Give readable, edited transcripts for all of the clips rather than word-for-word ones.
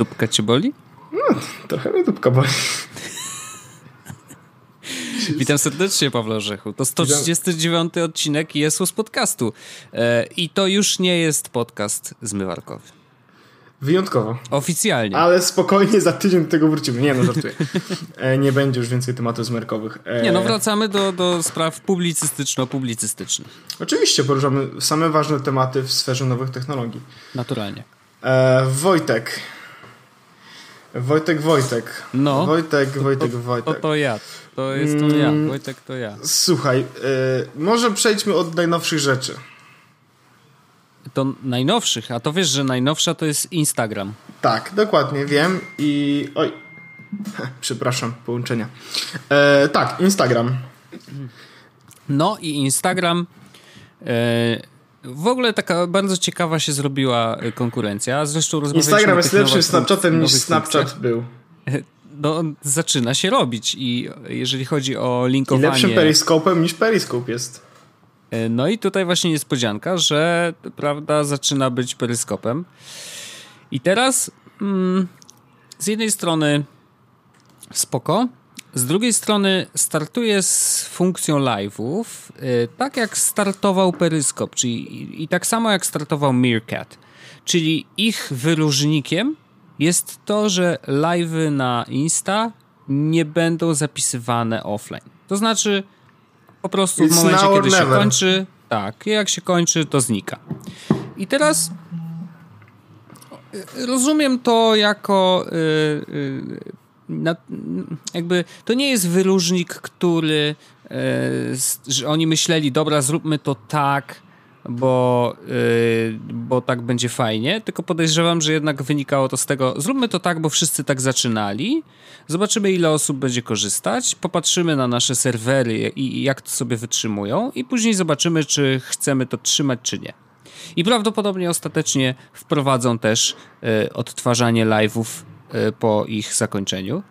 Dupka cię boli? No, trochę mnie dupka boli. Witam serdecznie, Pawle Orzechu. To 139 odcinek Jesło z podcastu. I to już nie jest podcast zmywarkowy. Wyjątkowo. Oficjalnie. Ale spokojnie, za tydzień do tego wrócimy. Nie, no żartuję. Nie będzie już więcej tematów zmerkowych. Nie, no wracamy do spraw publicystyczno-publicystycznych. Oczywiście, poruszamy same ważne tematy w sferze nowych technologii. Naturalnie. Wojtek. No. Wojtek. To ja. Słuchaj, może przejdźmy od najnowszych rzeczy. To najnowszych, a to wiesz, że najnowsza to jest Instagram. Tak, dokładnie, wiem i... Oj, przepraszam, połączenia. Tak, Instagram. No i Instagram... w ogóle taka bardzo ciekawa się zrobiła konkurencja. Zresztą Instagram jest lepszym Snapchatem niż Snapchat był. No, zaczyna się robić i jeżeli chodzi o linkowanie... I lepszym Periscopem niż Periscope jest. No i tutaj właśnie niespodzianka, że prawda zaczyna być Periscopem. I teraz z jednej strony spoko, z drugiej strony startuje z funkcją live'ów, tak jak startował Periscope, czyli i tak samo jak startował Meerkat. Czyli ich wyróżnikiem jest to, że live'y na Insta nie będą zapisywane offline. To znaczy po prostu w momencie, kiedy się kończy, tak, jak się kończy, to znika. I teraz rozumiem to jako... jakby to nie jest wyróżnik, który że oni myśleli, dobra, zróbmy to tak, bo tak będzie fajnie, tylko podejrzewam, że jednak wynikało to z tego, zróbmy to tak, bo wszyscy tak zaczynali, zobaczymy ile osób będzie korzystać, popatrzymy na nasze serwery i jak to sobie wytrzymują i później zobaczymy, czy chcemy to trzymać, czy nie. I prawdopodobnie ostatecznie wprowadzą też odtwarzanie live'ów po ich zakończeniu.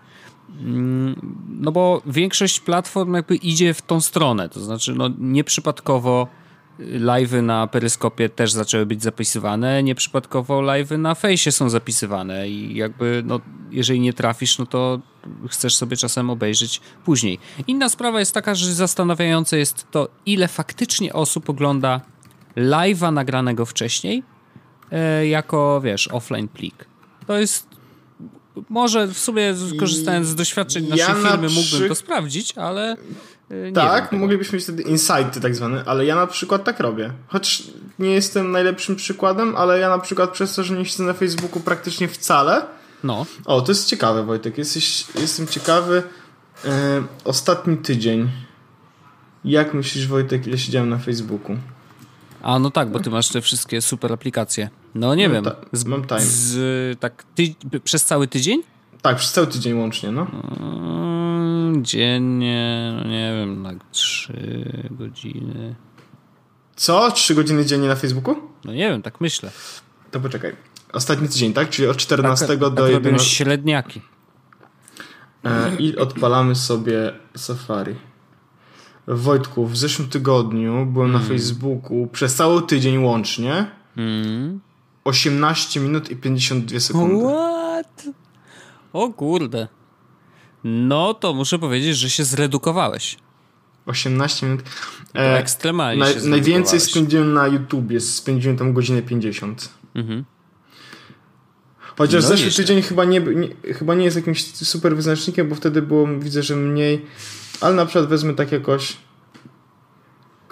No bo większość platform jakby idzie w tą stronę, to znaczy no nieprzypadkowo live'y na Peryskopie też zaczęły być zapisywane, nieprzypadkowo live'y na Fejsie są zapisywane i jakby no jeżeli nie trafisz, no to chcesz sobie czasem obejrzeć później. Inna sprawa jest taka, że zastanawiające jest to, ile faktycznie osób ogląda live'a nagranego wcześniej jako, wiesz, offline plik. To jest może w sumie korzystając z doświadczeń naszej firmy mógłbym to sprawdzić, ale nie tak, moglibyśmy mieć wtedy insighty tak zwane, ale ja na przykład tak robię. Choć nie jestem najlepszym przykładem, ale ja na przykład przez to, że nie siedzę na Facebooku praktycznie wcale. No. O, to jest ciekawe, Wojtek. Jestem ciekawy ostatni tydzień. Jak myślisz, Wojtek, ile siedziałem na Facebooku? A no tak, bo ty masz te wszystkie super aplikacje. No nie wiem. Mam time. Przez cały tydzień? Tak, przez cały tydzień łącznie, no. Dziennie, no nie wiem, tak 3 godziny. Co? 3 godziny dziennie na Facebooku? No nie wiem, tak myślę. To poczekaj. Ostatni tydzień, tak? Czyli od 14 tak, do 11. Robimy średniaki. I odpalamy sobie Safari. Wojtku, w zeszłym tygodniu byłem na Facebooku przez cały tydzień łącznie 18 minut i 52 sekundy. What? O kurde. No to muszę powiedzieć, że się zredukowałeś. 18 minut. Ekstremalnie się zredukowałeś. Najwięcej spędziłem na YouTubie. Spędziłem tam godzinę 50. Mhm. Chociaż no zeszły tydzień chyba nie jest jakimś super wyznacznikiem, bo wtedy było, widzę, że mniej. Ale na przykład wezmę tak jakoś...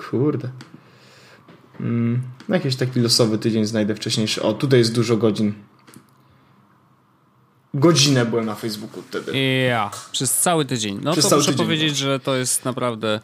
Kurde. Jakiś taki losowy tydzień znajdę wcześniejszy. O, tutaj jest dużo godzin. Godzinę byłem na Facebooku wtedy. Ja, przez cały tydzień. No to muszę powiedzieć, że to jest naprawdę...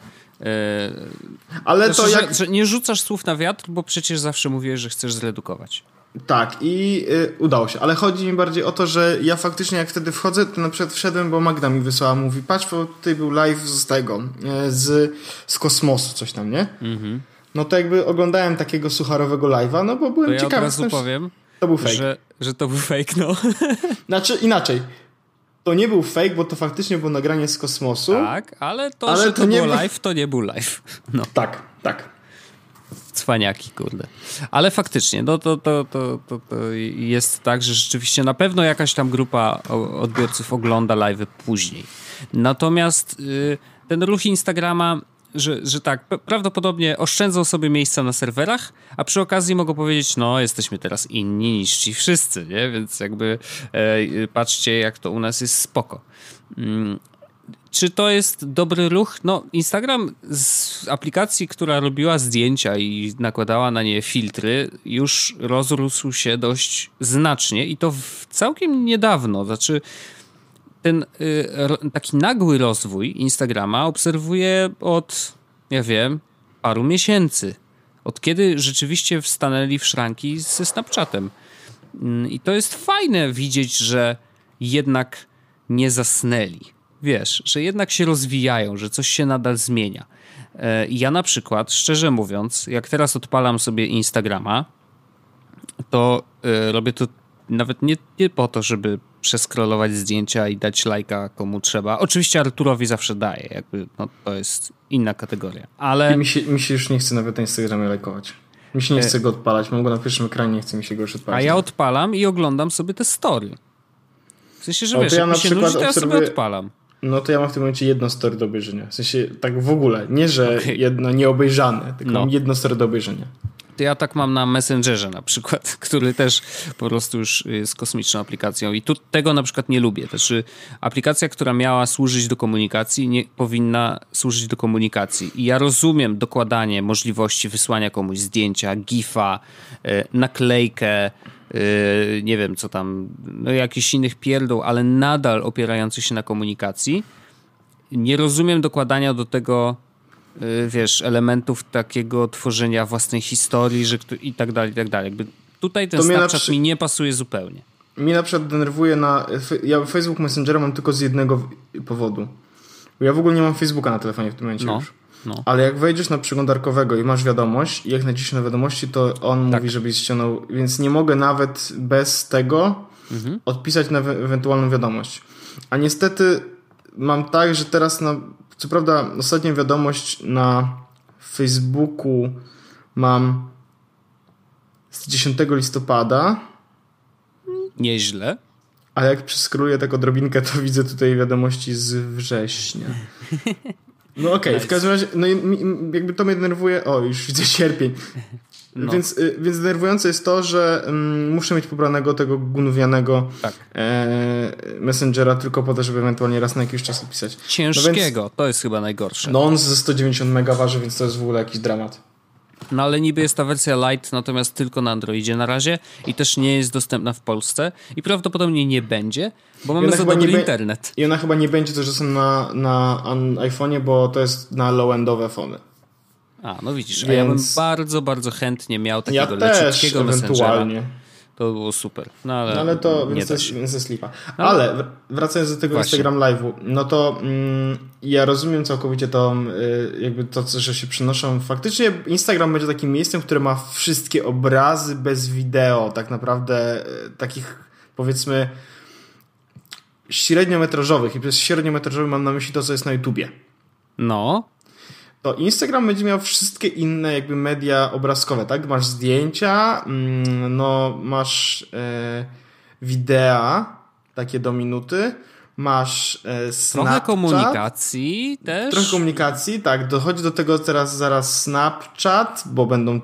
Ale to znaczy, jak... że nie rzucasz słów na wiatr, bo przecież zawsze mówiłeś, że chcesz zredukować. Tak, i udało się. Ale chodzi mi bardziej o to, że ja faktycznie jak wtedy wchodzę, to na przykład wszedłem, bo Magda mi wysłała, mówi, patrz, bo tutaj był live z tego, z kosmosu, coś tam, nie? Mhm. No to jakby oglądałem takiego sucharowego live'a, no bo byłem ciekawy. Ja od razu powiem, to był fake. Że to był fake, no. Znaczy inaczej. To nie był fake, bo to faktycznie było nagranie z kosmosu. Tak, ale to, że to było live, to nie był live. No. Tak, tak. cwaniaki, kurde. Ale faktycznie, no to jest tak, że rzeczywiście na pewno jakaś tam grupa odbiorców ogląda live'y później. Natomiast ten ruch Instagrama, że tak, prawdopodobnie oszczędzą sobie miejsca na serwerach, a przy okazji mogą powiedzieć, no jesteśmy teraz inni niż ci wszyscy, nie? Więc jakby patrzcie, jak to u nas jest spoko. Czy to jest dobry ruch? No, Instagram z aplikacji, która robiła zdjęcia i nakładała na nie filtry, już rozrósł się dość znacznie i to całkiem niedawno. Znaczy, ten taki nagły rozwój Instagrama obserwuję od, ja wiem, paru miesięcy. Od kiedy rzeczywiście wstanęli w szranki ze Snapchatem. I to jest fajne widzieć, że jednak nie zasnęli. Wiesz, że jednak się rozwijają, że coś się nadal zmienia. Ja na przykład, szczerze mówiąc, jak teraz odpalam sobie Instagrama, to robię to nawet nie po to, żeby przeskrolować zdjęcia i dać lajka komu trzeba. Oczywiście Arturowi zawsze daję, jakby, no, to jest inna kategoria, ale... Mi się już nie chce nawet na Instagramie lajkować. Mi się nie chce go odpalać, mam go na pierwszym ekranie, nie chce mi się go już odpalać. A ja odpalam i oglądam sobie te story. W sensie, że wiesz, ja jak mi się nudzi, to ja sobie odpalam. No to ja mam w tym momencie jedno story do obejrzenia. W sensie tak w ogóle, nie że jedno nieobejrzane, tylko mam jedno story do obejrzenia. To ja tak mam na Messengerze na przykład, który też po prostu już jest kosmiczną aplikacją i tu tego na przykład nie lubię. Znaczy aplikacja, która miała służyć do komunikacji, nie powinna służyć do komunikacji. I ja rozumiem dokładanie możliwości wysłania komuś zdjęcia, gifa, naklejkę, nie wiem co tam, no jakichś innych pierdół, ale nadal opierający się na komunikacji. Nie rozumiem dokładania do tego, wiesz, elementów takiego tworzenia własnej historii, że i tak dalej, i tak dalej. Jakby tutaj ten Snapchat mi nie pasuje zupełnie. Mnie na przykład denerwuje ja Facebook Messengera mam tylko z jednego powodu. Bo ja w ogóle nie mam Facebooka na telefonie w tym momencie już. No. Ale jak wejdziesz na przeglądarkowego i masz wiadomość i jak naciśniesz na wiadomości, to on mówi, żebyś ściągnął, więc nie mogę nawet bez tego odpisać na ewentualną wiadomość. A niestety mam tak, że teraz co prawda ostatnią wiadomość na Facebooku mam z 10 listopada. Nieźle. Ale jak przeskruję tak odrobinkę, to widzę tutaj wiadomości z września. No okej, nice. W każdym razie, no jakby to mnie denerwuje, już widzę sierpień. No. Więc denerwujące jest to, że muszę mieć pobranego tego gunwianego Messengera tylko po to, żeby ewentualnie raz na jakiś czas odpisać. Ciężkiego, no więc, to jest chyba najgorsze. No on ze 190 mega waży, więc to jest w ogóle jakiś dramat. No ale niby jest ta wersja Lite, natomiast tylko na Androidzie na razie i też nie jest dostępna w Polsce i prawdopodobnie nie będzie, bo mamy za dobry internet. I ona chyba nie będzie też na iPhone'ie, bo to jest na low-endowe fony. A, no widzisz, więc... a ja bym bardzo, bardzo chętnie miał takiego leciutkiego Messengera. To by było super. No ale to nie jest lipa. No. Ale wracając do tego Instagram Live'u, no to ja rozumiem całkowicie jakby to, że się przenoszą. Faktycznie Instagram będzie takim miejscem, które ma wszystkie obrazy bez wideo, tak naprawdę takich, powiedzmy, średniometrażowych. I przez średniometrażowy mam na myśli to, co jest na YouTubie. No. To Instagram będzie miał wszystkie inne jakby media obrazkowe, tak? Masz zdjęcia, masz wideo, takie do minuty, masz Snapchat. Trochę komunikacji też. Trochę komunikacji, tak. Dochodzi do tego teraz zaraz Snapchat, bo będą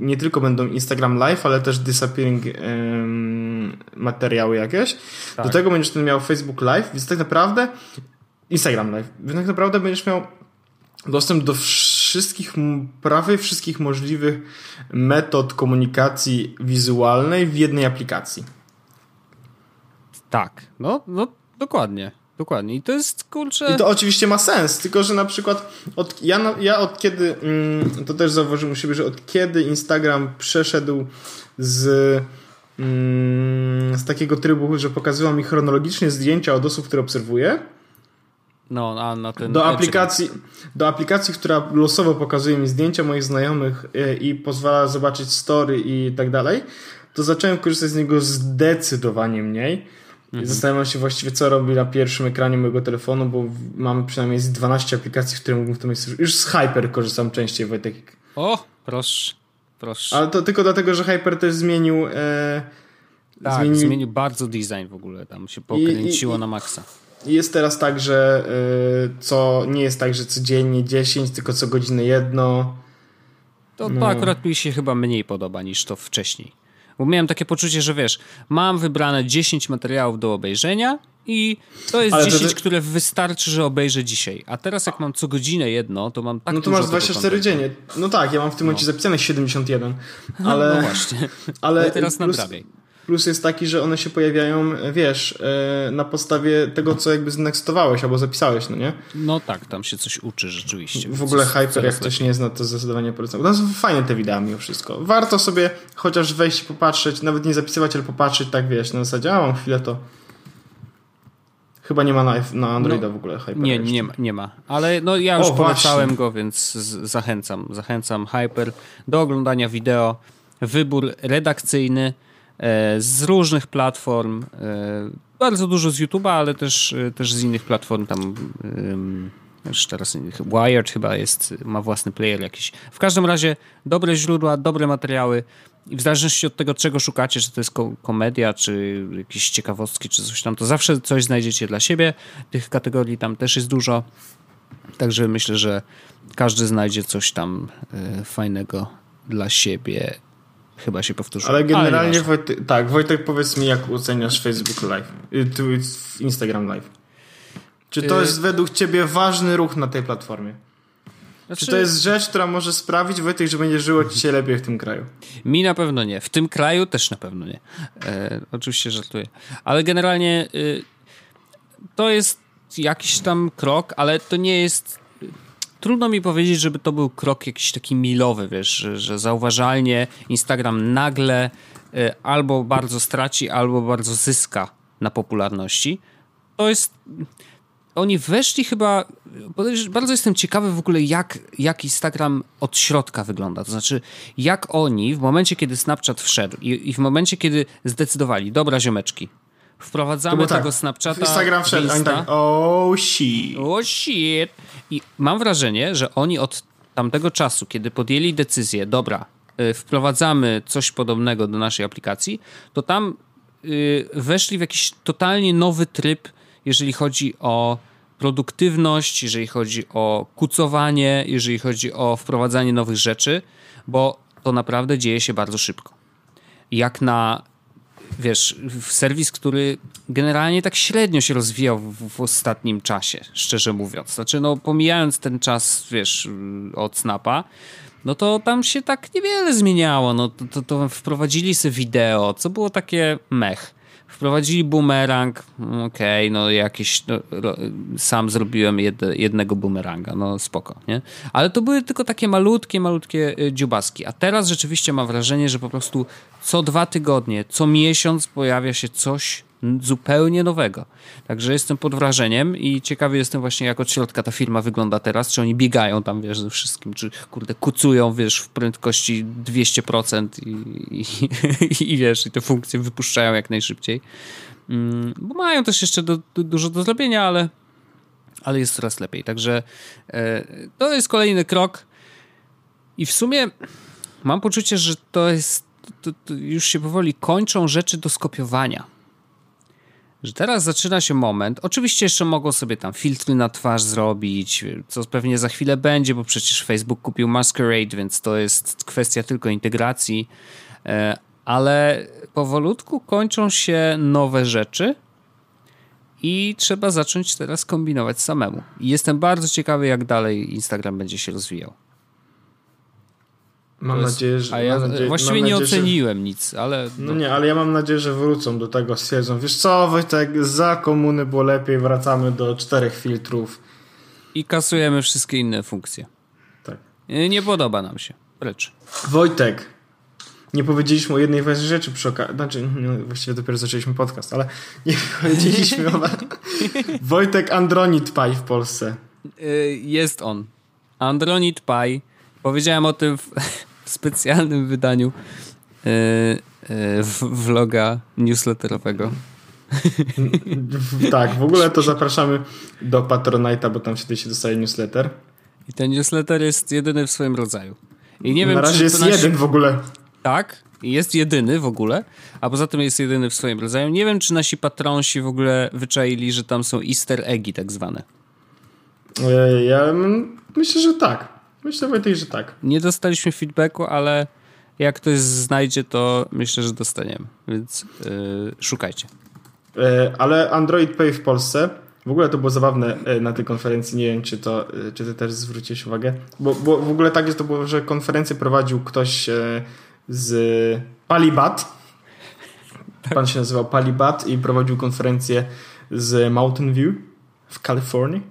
nie tylko będą Instagram Live, ale też disappearing materiały jakieś. Tak. Do tego będziesz miał Facebook Live, więc tak naprawdę Instagram Live. Więc tak naprawdę będziesz miał dostęp do prawie wszystkich możliwych metod komunikacji wizualnej w jednej aplikacji. Tak, no dokładnie. Dokładnie. I to jest, kurczę... I to oczywiście ma sens, tylko że na przykład od kiedy, to też zauważyłem u siebie, że od kiedy Instagram przeszedł z takiego trybu, że pokazywał mi chronologicznie zdjęcia od osób, które obserwuję, do aplikacji, która losowo pokazuje mi zdjęcia moich znajomych i pozwala zobaczyć story i tak dalej, to zacząłem korzystać z niego zdecydowanie mniej. I zastanawiam się właściwie, co robi na pierwszym ekranie mojego telefonu, bo mam przynajmniej 12 aplikacji, w których mógłbym w tym miejscu. Już z Hyper korzystam częściej, Wojtek. O, proszę. Proszę. Ale to tylko dlatego, że Hyper też zmienił... Zmienił bardzo design w ogóle. Tam się pokręciło na maksa. Jest teraz tak, że nie jest tak, że codziennie 10, tylko co godzinę jedno. To akurat mi się chyba mniej podoba niż to wcześniej. Bo miałem takie poczucie, że wiesz, mam wybrane 10 materiałów do obejrzenia i to jest 10, które wystarczy, że obejrzę dzisiaj. A teraz jak mam co godzinę jedno, to mam tak dużo... No to masz 24 dziennie. No tak, ja mam w tym momencie zapisane 71. Ale, no właśnie. Ale no teraz nadrabiaj. Plus jest taki, że one się pojawiają, wiesz, na podstawie tego, co jakby znekstowałeś albo zapisałeś, no nie? No tak, tam się coś uczy rzeczywiście. W ogóle Hyper, jak ktoś nie zna, to zdecydowanie polecam. To są fajne te wideo mimo wszystko. Warto sobie chociaż wejść i popatrzeć, nawet nie zapisywać, ale popatrzeć, tak wiesz, na zasadzie, mam chwilę to... Chyba nie ma na Androida w ogóle Hyper. Nie, nie ma. Ale no ja już polecałem go, więc zachęcam. Zachęcam Hyper do oglądania wideo. Wybór redakcyjny z różnych platform, bardzo dużo z YouTube'a, ale też z innych platform, tam już teraz Wired chyba jest, ma własny player jakiś. W każdym razie dobre źródła, dobre materiały i w zależności od tego, czego szukacie, czy to jest komedia, czy jakieś ciekawostki, czy coś tam, to zawsze coś znajdziecie dla siebie. Tych kategorii tam też jest dużo, także myślę, że każdy znajdzie coś tam fajnego dla siebie. Chyba się powtórzyło. Ale generalnie, Wojtek, powiedz mi, jak oceniasz Facebook Live, Instagram Live. Czy to jest według ciebie ważny ruch na tej platformie? Czy to jest rzecz, która może sprawić, Wojtek, że będzie żyło ci się lepiej w tym kraju? Mi na pewno nie. W tym kraju też na pewno nie. Oczywiście żartuję. Ale generalnie to jest jakiś tam krok, ale to nie jest... Trudno mi powiedzieć, żeby to był krok jakiś taki milowy, wiesz, że zauważalnie Instagram nagle albo bardzo straci, albo bardzo zyska na popularności. To jest... Oni weszli chyba... Bardzo jestem ciekawy w ogóle, jak Instagram od środka wygląda. To znaczy, jak oni w momencie, kiedy Snapchat wszedł i w momencie, kiedy zdecydowali, dobra ziomeczki, wprowadzamy tego Snapchata. Instagram wszedł, oni tak, oh shit. I mam wrażenie, że oni od tamtego czasu, kiedy podjęli decyzję, dobra, wprowadzamy coś podobnego do naszej aplikacji, to tam weszli w jakiś totalnie nowy tryb, jeżeli chodzi o produktywność, jeżeli chodzi o kucowanie, jeżeli chodzi o wprowadzanie nowych rzeczy, bo to naprawdę dzieje się bardzo szybko. Jak na... Wiesz, serwis, który generalnie tak średnio się rozwijał w ostatnim czasie, szczerze mówiąc. Znaczy, pomijając ten czas, wiesz, od Snapa, no to tam się tak niewiele zmieniało. No to wprowadzili sobie wideo, co było takie mech. Wprowadzili bumerang, sam zrobiłem jednego bumeranga, no spoko, nie? Ale to były tylko takie malutkie dziubaski, a teraz rzeczywiście mam wrażenie, że po prostu co 2 tygodnie, co miesiąc pojawia się coś zupełnie nowego, także jestem pod wrażeniem i ciekawy jestem właśnie, jak od środka ta firma wygląda teraz, czy oni biegają tam, wiesz, ze wszystkim, czy kurde kucują, wiesz, w prędkości 200% i wiesz, i te funkcje wypuszczają jak najszybciej, bo mają też jeszcze dużo do zrobienia, ale jest coraz lepiej, także to jest kolejny krok i w sumie mam poczucie, że to jest to już się powoli kończą rzeczy do skopiowania, że teraz zaczyna się moment, oczywiście jeszcze mogą sobie tam filtry na twarz zrobić, co pewnie za chwilę będzie, bo przecież Facebook kupił Masquerade, więc to jest kwestia tylko integracji, ale powolutku kończą się nowe rzeczy i trzeba zacząć teraz kombinować samemu. I jestem bardzo ciekawy, jak dalej Instagram będzie się rozwijał. Mam nadzieję, że nie oceniłem nic, ale... No nie, ale ja mam nadzieję, że wrócą do tego, stwierdzą, wiesz co, Wojtek, za komuny było lepiej, wracamy do 4 filtrów. I kasujemy wszystkie inne funkcje. Tak. Nie podoba nam się. Precz. Wojtek, nie powiedzieliśmy o jednej ważnej rzeczy przy okazji, znaczy, właściwie dopiero zaczęliśmy podcast, ale nie powiedzieliśmy o... Wojtek, Android Pay w Polsce. Jest on. Android Pay. Powiedziałem o tym w specjalnym wydaniu vloga newsletterowego. Tak, w ogóle to zapraszamy do Patronite'a, bo tam wtedy się dostaje newsletter. I ten newsletter jest jedyny w swoim rodzaju. I nie wiem, na razie czy jest jeden w ogóle. Tak, jest jedyny w ogóle, a poza tym jest jedyny w swoim rodzaju. Nie wiem, czy nasi patronsi w ogóle wyczaili, że tam są easter eggi tak zwane. Ja myślę, że tak. Myślę, Wojtek, że tak. Nie dostaliśmy feedbacku, ale jak ktoś znajdzie, to myślę, że dostaniemy. Więc szukajcie. Ale Android Pay w Polsce, w ogóle to było zabawne na tej konferencji, nie wiem, czy ty też zwróciłeś uwagę, bo w ogóle tak jest to było, że konferencję prowadził ktoś z Palibat. Pan się nazywał Palibat i prowadził konferencję z Mountain View w Kalifornii.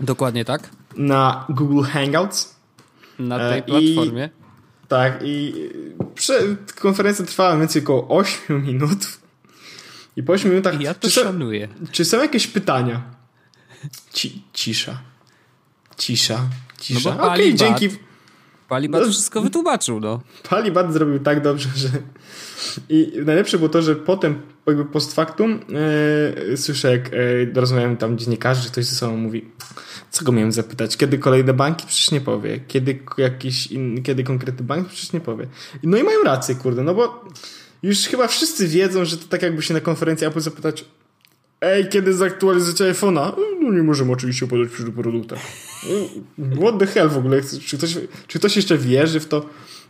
Dokładnie tak. Na Google Hangouts. Na tej platformie. Tak, i konferencja trwała mniej więcej około 8 minut. I po 8 minutach... Ja to szanuję. Czy są jakieś pytania? Cisza. No bo Palibat, dzięki... Palibat wszystko wytłumaczył, no. Palibat zrobił tak dobrze, że... I najlepsze było to, że potem jakby post factum słyszę, jak rozmawiałem tam dziennikarzy, że ktoś ze sobą mówi, co go miałem zapytać, kiedy kolejne banki? Przecież nie powie. Kiedy konkretny bank? Przecież nie powie. No i mają rację, kurde, no bo już chyba wszyscy wiedzą, że to tak jakby się na konferencji Apple zapytać, ej, kiedy zaktualizacja iPhone'a? No nie możemy oczywiście podać przy produktach. What the hell w ogóle? Czy ktoś jeszcze wierzy w to,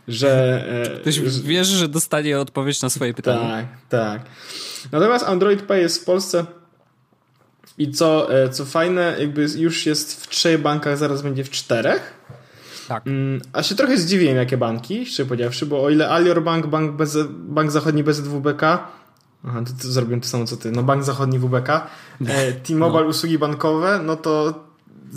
że... Ktoś wierzy, że dostanie odpowiedź na swoje pytanie. Tak. Natomiast Android Pay jest w Polsce i co fajne, jakby już jest w 3 bankach, zaraz będzie w 4. Tak. A się trochę zdziwiłem, jakie banki, szczerze powiedziawszy, bo o ile Alior Bank Zachodni bez WBK, aha, to zrobiłem to samo co ty, no Bank Zachodni WBK, T-Mobile, usługi bankowe, no to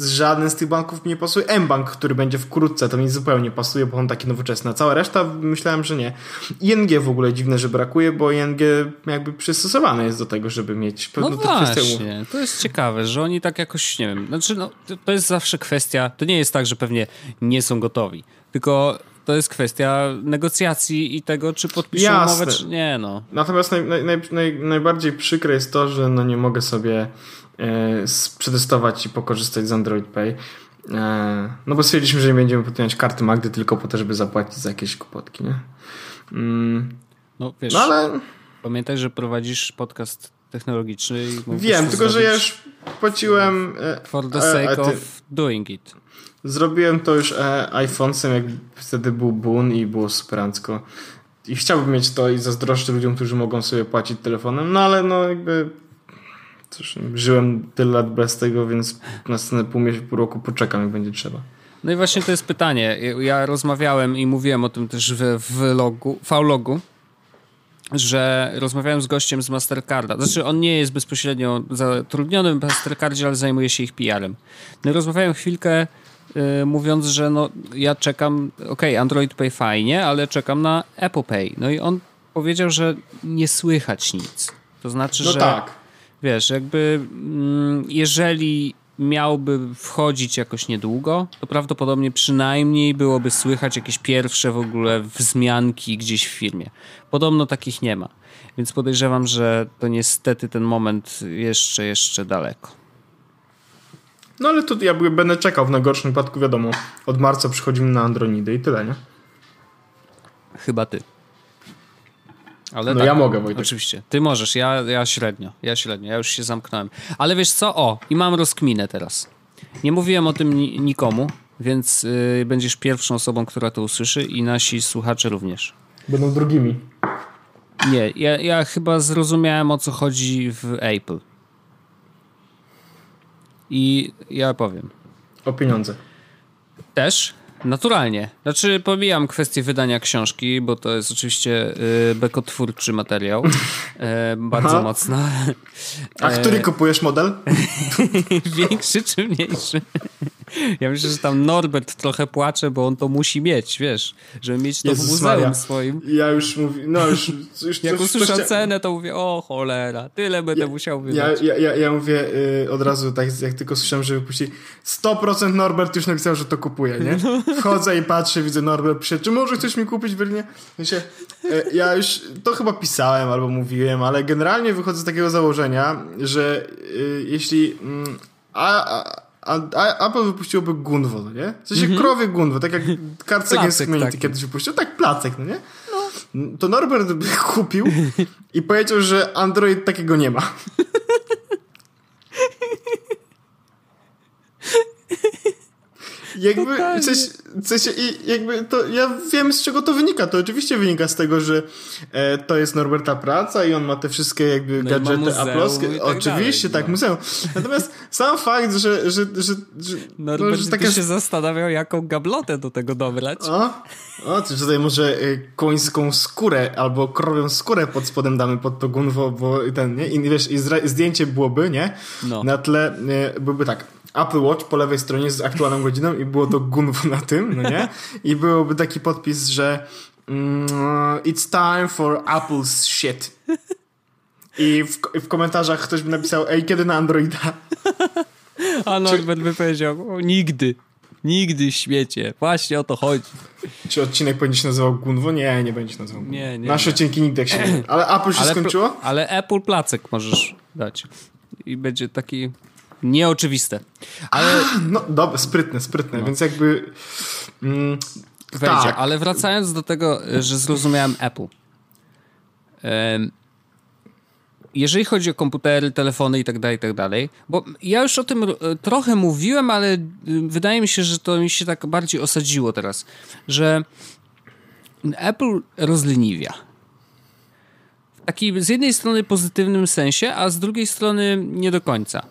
żaden z tych banków mi nie pasuje. M-Bank, który będzie wkrótce, to mi zupełnie pasuje, bo on taki nowoczesny. Cała reszta myślałem, że nie. ING w ogóle dziwne, że brakuje, bo ING jakby przystosowane jest do tego, żeby mieć pewną kwestię. To jest ciekawe, że oni tak jakoś, nie wiem, znaczy no, to jest zawsze kwestia, to nie jest tak, że pewnie nie są gotowi, tylko to jest kwestia negocjacji i tego, czy podpiszą umowę, czy nie. No. Natomiast najbardziej przykre jest to, że no nie mogę sobie przetestować i pokorzystać z Android Pay. No bo stwierdziliśmy, że nie będziemy podpinać karty Magdy tylko po to, żeby zapłacić za jakieś kłopotki, nie? No wiesz, no, ale... pamiętaj, że prowadzisz podcast technologiczny i wiem, tylko że ja już płaciłem for the sake of doing it. Zrobiłem to już iPhone'sem, jak wtedy był boom i było superancko. I chciałbym mieć to i zazdroszczę ludziom, którzy mogą sobie płacić telefonem, no ale no jakby... Cóż, żyłem tyle lat bez tego, więc następne pół roku poczekam, jak będzie trzeba. No i właśnie to jest pytanie. Ja rozmawiałem i mówiłem o tym też w vlogu, że rozmawiałem z gościem z Mastercarda. Znaczy, on nie jest bezpośrednio zatrudniony w Mastercardzie, ale zajmuje się ich PR-em. No i rozmawiałem chwilkę, mówiąc, że no ja czekam, okej, Android Pay fajnie, ale czekam na Apple Pay. No i on powiedział, że nie słychać nic. To znaczy, że... tak. Wiesz, jakby jeżeli miałby wchodzić jakoś niedługo, to prawdopodobnie przynajmniej byłoby słychać jakieś pierwsze w ogóle wzmianki gdzieś w firmie. Podobno takich nie ma, więc podejrzewam, że to niestety ten moment jeszcze daleko. No ale to ja będę czekał, w najgorszym wypadku wiadomo, od marca przychodzimy na Androidy i tyle, nie? Chyba ty. Ale no tak, ja mogę, Wojtek. Oczywiście, ty możesz, ja średnio, ja już się zamknąłem. Ale wiesz co, i mam rozkminę teraz. Nie mówiłem o tym nikomu, więc będziesz pierwszą osobą, która to usłyszy i nasi słuchacze również. Będą drugimi. Nie, ja chyba zrozumiałem, o co chodzi w Apple. I ja powiem. O pieniądze. Też? Naturalnie. Znaczy pomijam kwestię wydania książki, bo to jest oczywiście bekotwórczy materiał. Bardzo mocno. A który kupujesz model? Większy czy mniejszy? Ja myślę, że tam Norbert trochę płacze, bo on to musi mieć, wiesz, żeby mieć to w muzeum swoim. Ja już mówię, no już jak usłyszę cenę, to mówię, o cholera, tyle będę musiał wydać. Ja mówię od razu, tak jak tylko słyszałem, że wypuścili, 100% Norbert już napisał, że to kupuje, nie? Wchodzę i patrzę, widzę Norbert, pisze, czy może chcesz mi kupić w Berlinie? Ja już to chyba pisałem albo mówiłem, ale generalnie wychodzę z takiego założenia, że jeśli... a Apple wypuściłoby Gunwo, no nie? W sensie krowie Gunwo, tak jak Karcek jest Community kiedyś wypuścił, tak placek, no nie? No. To Norbert kupił i powiedział, że Android takiego nie ma. Jakby, jakby to, ja wiem, z czego to wynika. To oczywiście wynika z tego, że to jest Norberta praca i on ma te wszystkie jakby gadżety aplowskie. Tak, oczywiście, dalej, tak, no. Muzeum. Natomiast sam fakt, że Norbert no, taka... się zastanawiał, jaką gablotę do tego dobrać. Czy tutaj może końską skórę albo krowią skórę pod spodem damy pod to gunwo, bo ten, nie? I wiesz, zdjęcie byłoby, nie? No. Na tle byłby tak. Apple Watch po lewej stronie z aktualną godziną i było to gunwo na tym, no nie? I byłoby taki podpis, że it's time for Apple's shit. I w komentarzach ktoś by napisał, ej, kiedy na Androida? A Norbert by powiedział, nigdy. Nigdy w świecie. Właśnie o to chodzi. Czy odcinek będzie się nazywał Gunwo? Nie, nie będzie się nazywał Gunwo. Nie, nasze odcinki nigdy jak się nie. Ale Apple się skończyło? Ale Apple placek możesz dać. I będzie taki... Nieoczywiste. Ale... No dobra, sprytne, no. Więc jakby... Wejdzie, tak. Ale wracając do tego, że zrozumiałem Apple. Jeżeli chodzi o komputery, telefony i tak dalej, bo ja już o tym trochę mówiłem, ale wydaje mi się, że to mi się tak bardziej osadziło teraz, że Apple rozleniwia. W takim z jednej strony pozytywnym sensie, a z drugiej strony nie do końca.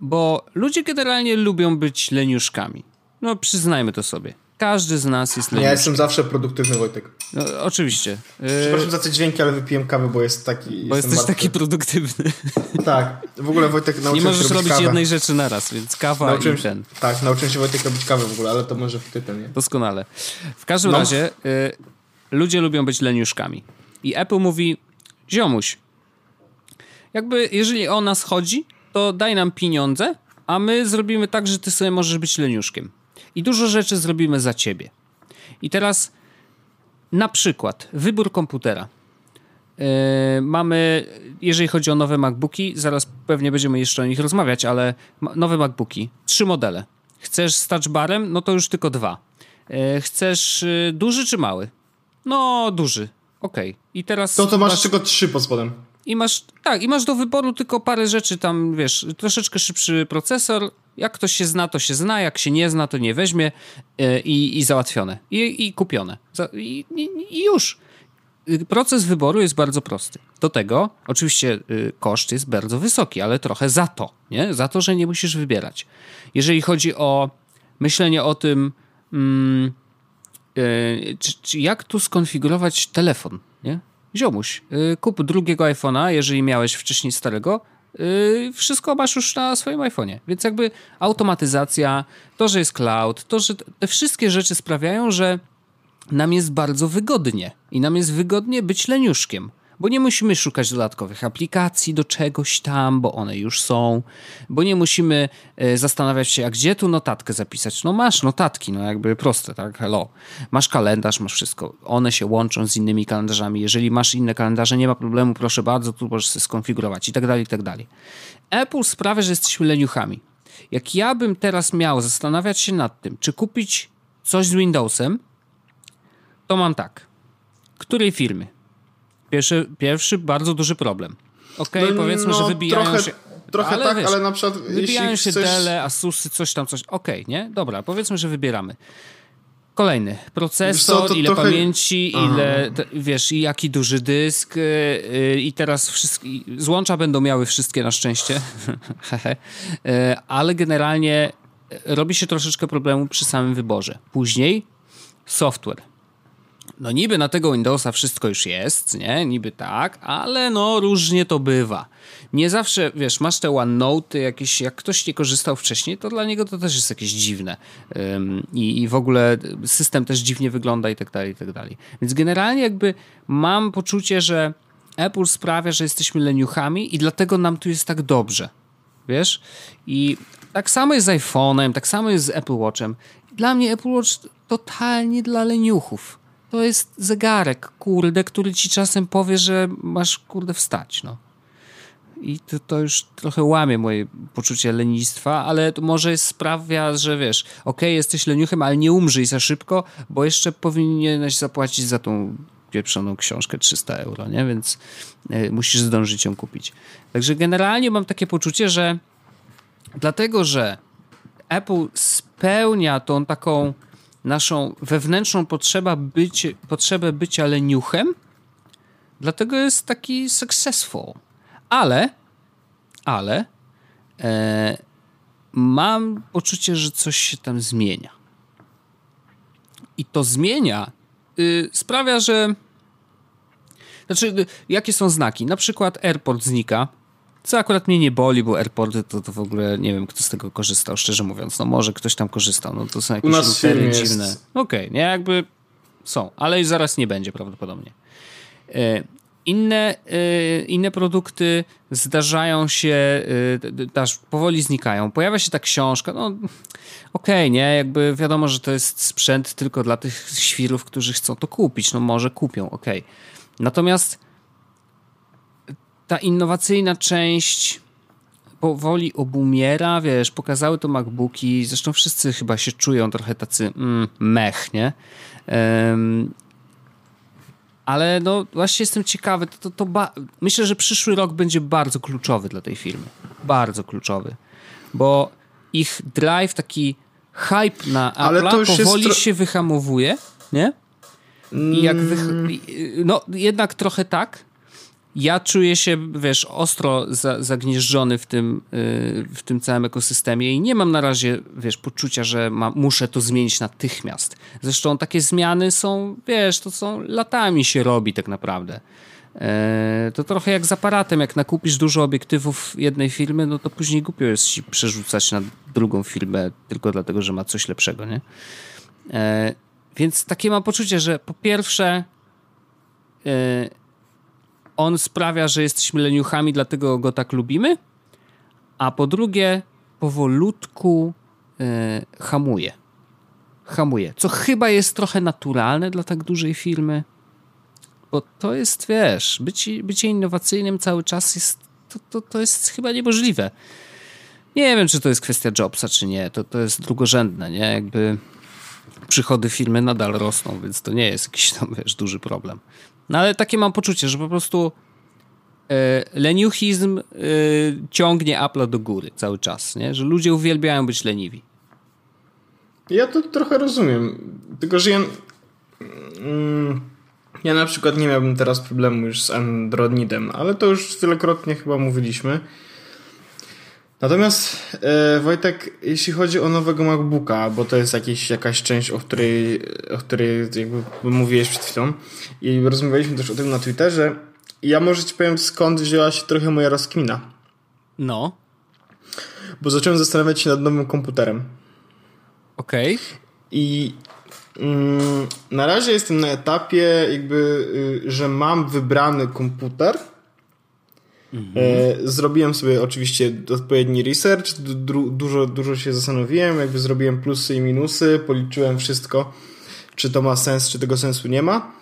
Bo ludzie generalnie lubią być leniuszkami. No przyznajmy to sobie. Każdy z nas jest leniuszkiem. Ja jestem zawsze produktywny, Wojtek. No, oczywiście. Przepraszam za te dźwięki, ale wypiłem kawę, bo jest taki... Bo jesteś taki produktywny. Tak. W ogóle Wojtek nauczył się robić jednej rzeczy naraz, więc kawa nauczyłem i ten. Tak, nauczyłem się Wojtek robić kawę w ogóle, ale to może w tytule, nie? Doskonale. W każdym razie ludzie lubią być leniuszkami. I Apple mówi, ziomuś, jakby jeżeli o nas chodzi... to daj nam pieniądze, a my zrobimy tak, że ty sobie możesz być leniuszkiem. I dużo rzeczy zrobimy za ciebie. I teraz na przykład wybór komputera. Mamy, jeżeli chodzi o nowe MacBooki, zaraz pewnie będziemy jeszcze o nich rozmawiać, ale nowe MacBooki, 3 modele. Chcesz z touch barem? No to już tylko 2. Chcesz duży czy mały? No duży, okej. I teraz... To masz tylko 3 pod spodem. I masz do wyboru tylko parę rzeczy tam, wiesz, troszeczkę szybszy procesor, jak ktoś się zna, to się zna, jak się nie zna, to nie weźmie i załatwione, i kupione. I już. Proces wyboru jest bardzo prosty. Do tego oczywiście koszt jest bardzo wysoki, ale trochę za to, nie? Za to, że nie musisz wybierać. Jeżeli chodzi o myślenie o tym, jak tu skonfigurować telefon, nie? Ziomuś, kup drugiego iPhone'a, jeżeli miałeś wcześniej starego, wszystko masz już na swoim iPhone'ie. Więc jakby automatyzacja, to, że jest cloud, to, że te wszystkie rzeczy sprawiają, że nam jest bardzo wygodnie i nam jest wygodnie być leniuszkiem, bo nie musimy szukać dodatkowych aplikacji do czegoś tam, bo one już są, bo nie musimy zastanawiać się, a gdzie tu notatkę zapisać. No masz notatki, no jakby proste, tak, hello. Masz kalendarz, masz wszystko. One się łączą z innymi kalendarzami. Jeżeli masz inne kalendarze, nie ma problemu, proszę bardzo, tu możesz się skonfigurować i tak dalej, i tak dalej. Apple sprawia, że jesteśmy leniuchami. Jak ja bym teraz miał zastanawiać się nad tym, czy kupić coś z Windowsem, to mam tak. Której firmy? Pierwszy bardzo duży problem. Okej, powiedzmy, że wybijają się... Trochę ale tak, wiesz, ale na przykład... Wybijają się chcesz... Dele, Asusy, coś tam, coś... Okej, nie? Dobra, powiedzmy, że wybieramy. Kolejny. Procesor, ile trochę... pamięci, ile... Wiesz, i jaki duży dysk i teraz wszystkie... Złącza będą miały wszystkie na szczęście. Ale generalnie robi się troszeczkę problemu przy samym wyborze. Później software. No niby na tego Windowsa wszystko już jest, nie? Niby tak, ale no różnie to bywa. Nie zawsze, wiesz, masz te OneNote jakieś, jak ktoś nie korzystał wcześniej, to dla niego to też jest jakieś dziwne. I w ogóle system też dziwnie wygląda i tak dalej, i tak dalej. Więc generalnie jakby mam poczucie, że Apple sprawia, że jesteśmy leniuchami i dlatego nam tu jest tak dobrze, wiesz? I tak samo jest z iPhone'em, tak samo jest z Apple Watchem. Dla mnie Apple Watch totalnie dla leniuchów. To jest zegarek, kurde, który ci czasem powie, że masz, kurde, wstać, no. i to już trochę łamie moje poczucie lenistwa, ale to może sprawia, że wiesz, okej, jesteś leniuchem, ale nie umrzyj za szybko, bo jeszcze powinieneś zapłacić za tą pieprzoną książkę 300 €, nie? Więc musisz zdążyć ją kupić. Także generalnie mam takie poczucie, że dlatego, że Apple spełnia tą taką naszą wewnętrzną potrzebę bycia leniuchem, dlatego jest taki successful. Ale mam poczucie, że coś się tam zmienia. I to zmienia sprawia, że... Znaczy, jakie są znaki? Na przykład AirPort znika, co akurat mnie nie boli, bo AirPorty to w ogóle nie wiem, kto z tego korzystał, szczerze mówiąc. No może ktoś tam korzystał, no to są jakieś lutery dziwne. Okej, nie, jakby są, ale zaraz nie będzie prawdopodobnie. Inne produkty zdarzają się, powoli znikają. Pojawia się ta książka, no okej, nie, jakby wiadomo, że to jest sprzęt tylko dla tych świrów, którzy chcą to kupić, no może kupią, okej. Natomiast ta innowacyjna część powoli obumiera, wiesz, pokazały to MacBooki, zresztą wszyscy chyba się czują trochę tacy mech, nie? Ale no właśnie jestem ciekawy, myślę, że przyszły rok będzie bardzo kluczowy dla tej firmy. Bardzo kluczowy. Bo ich drive, taki hype na Apple'a powoli się wyhamowuje, nie? I jak no jednak trochę tak. Ja czuję się, wiesz, ostro zagnieżdżony w tym całym ekosystemie i nie mam na razie, wiesz, poczucia, że muszę to zmienić natychmiast. Zresztą takie zmiany są, wiesz, to są latami się robi tak naprawdę. To trochę jak z aparatem, jak nakupisz dużo obiektywów jednej firmy, no to później głupio jest się przerzucać na drugą firmę tylko dlatego, że ma coś lepszego, nie? Więc takie mam poczucie, że po pierwsze... on sprawia, że jesteśmy leniuchami, dlatego go tak lubimy, a po drugie powolutku hamuje, co chyba jest trochę naturalne dla tak dużej firmy, bo to jest, wiesz, bycie innowacyjnym cały czas jest, to jest chyba niemożliwe. Nie wiem, czy to jest kwestia Jobsa, czy nie, to jest drugorzędne, nie, jakby przychody firmy nadal rosną, więc to nie jest jakiś tam, wiesz, duży problem. No ale takie mam poczucie, że po prostu leniuchizm ciągnie Apple'a do góry cały czas, nie? Że ludzie uwielbiają być leniwi. Ja to trochę rozumiem, tylko że ja na przykład nie miałbym teraz problemu już z Androidem, ale to już wielokrotnie chyba mówiliśmy. Natomiast Wojtek, jeśli chodzi o nowego MacBooka, bo to jest jakaś część, o której jakby mówiłeś przed chwilą i rozmawialiśmy też o tym na Twitterze, ja może ci powiem, skąd wzięła się trochę moja rozkmina. No. Bo zacząłem zastanawiać się nad nowym komputerem. Okej. I na razie jestem na etapie jakby, że mam wybrany komputer. Zrobiłem sobie oczywiście odpowiedni research, dużo się zastanowiłem, jakby zrobiłem plusy i minusy, policzyłem wszystko, czy to ma sens, czy tego sensu nie ma,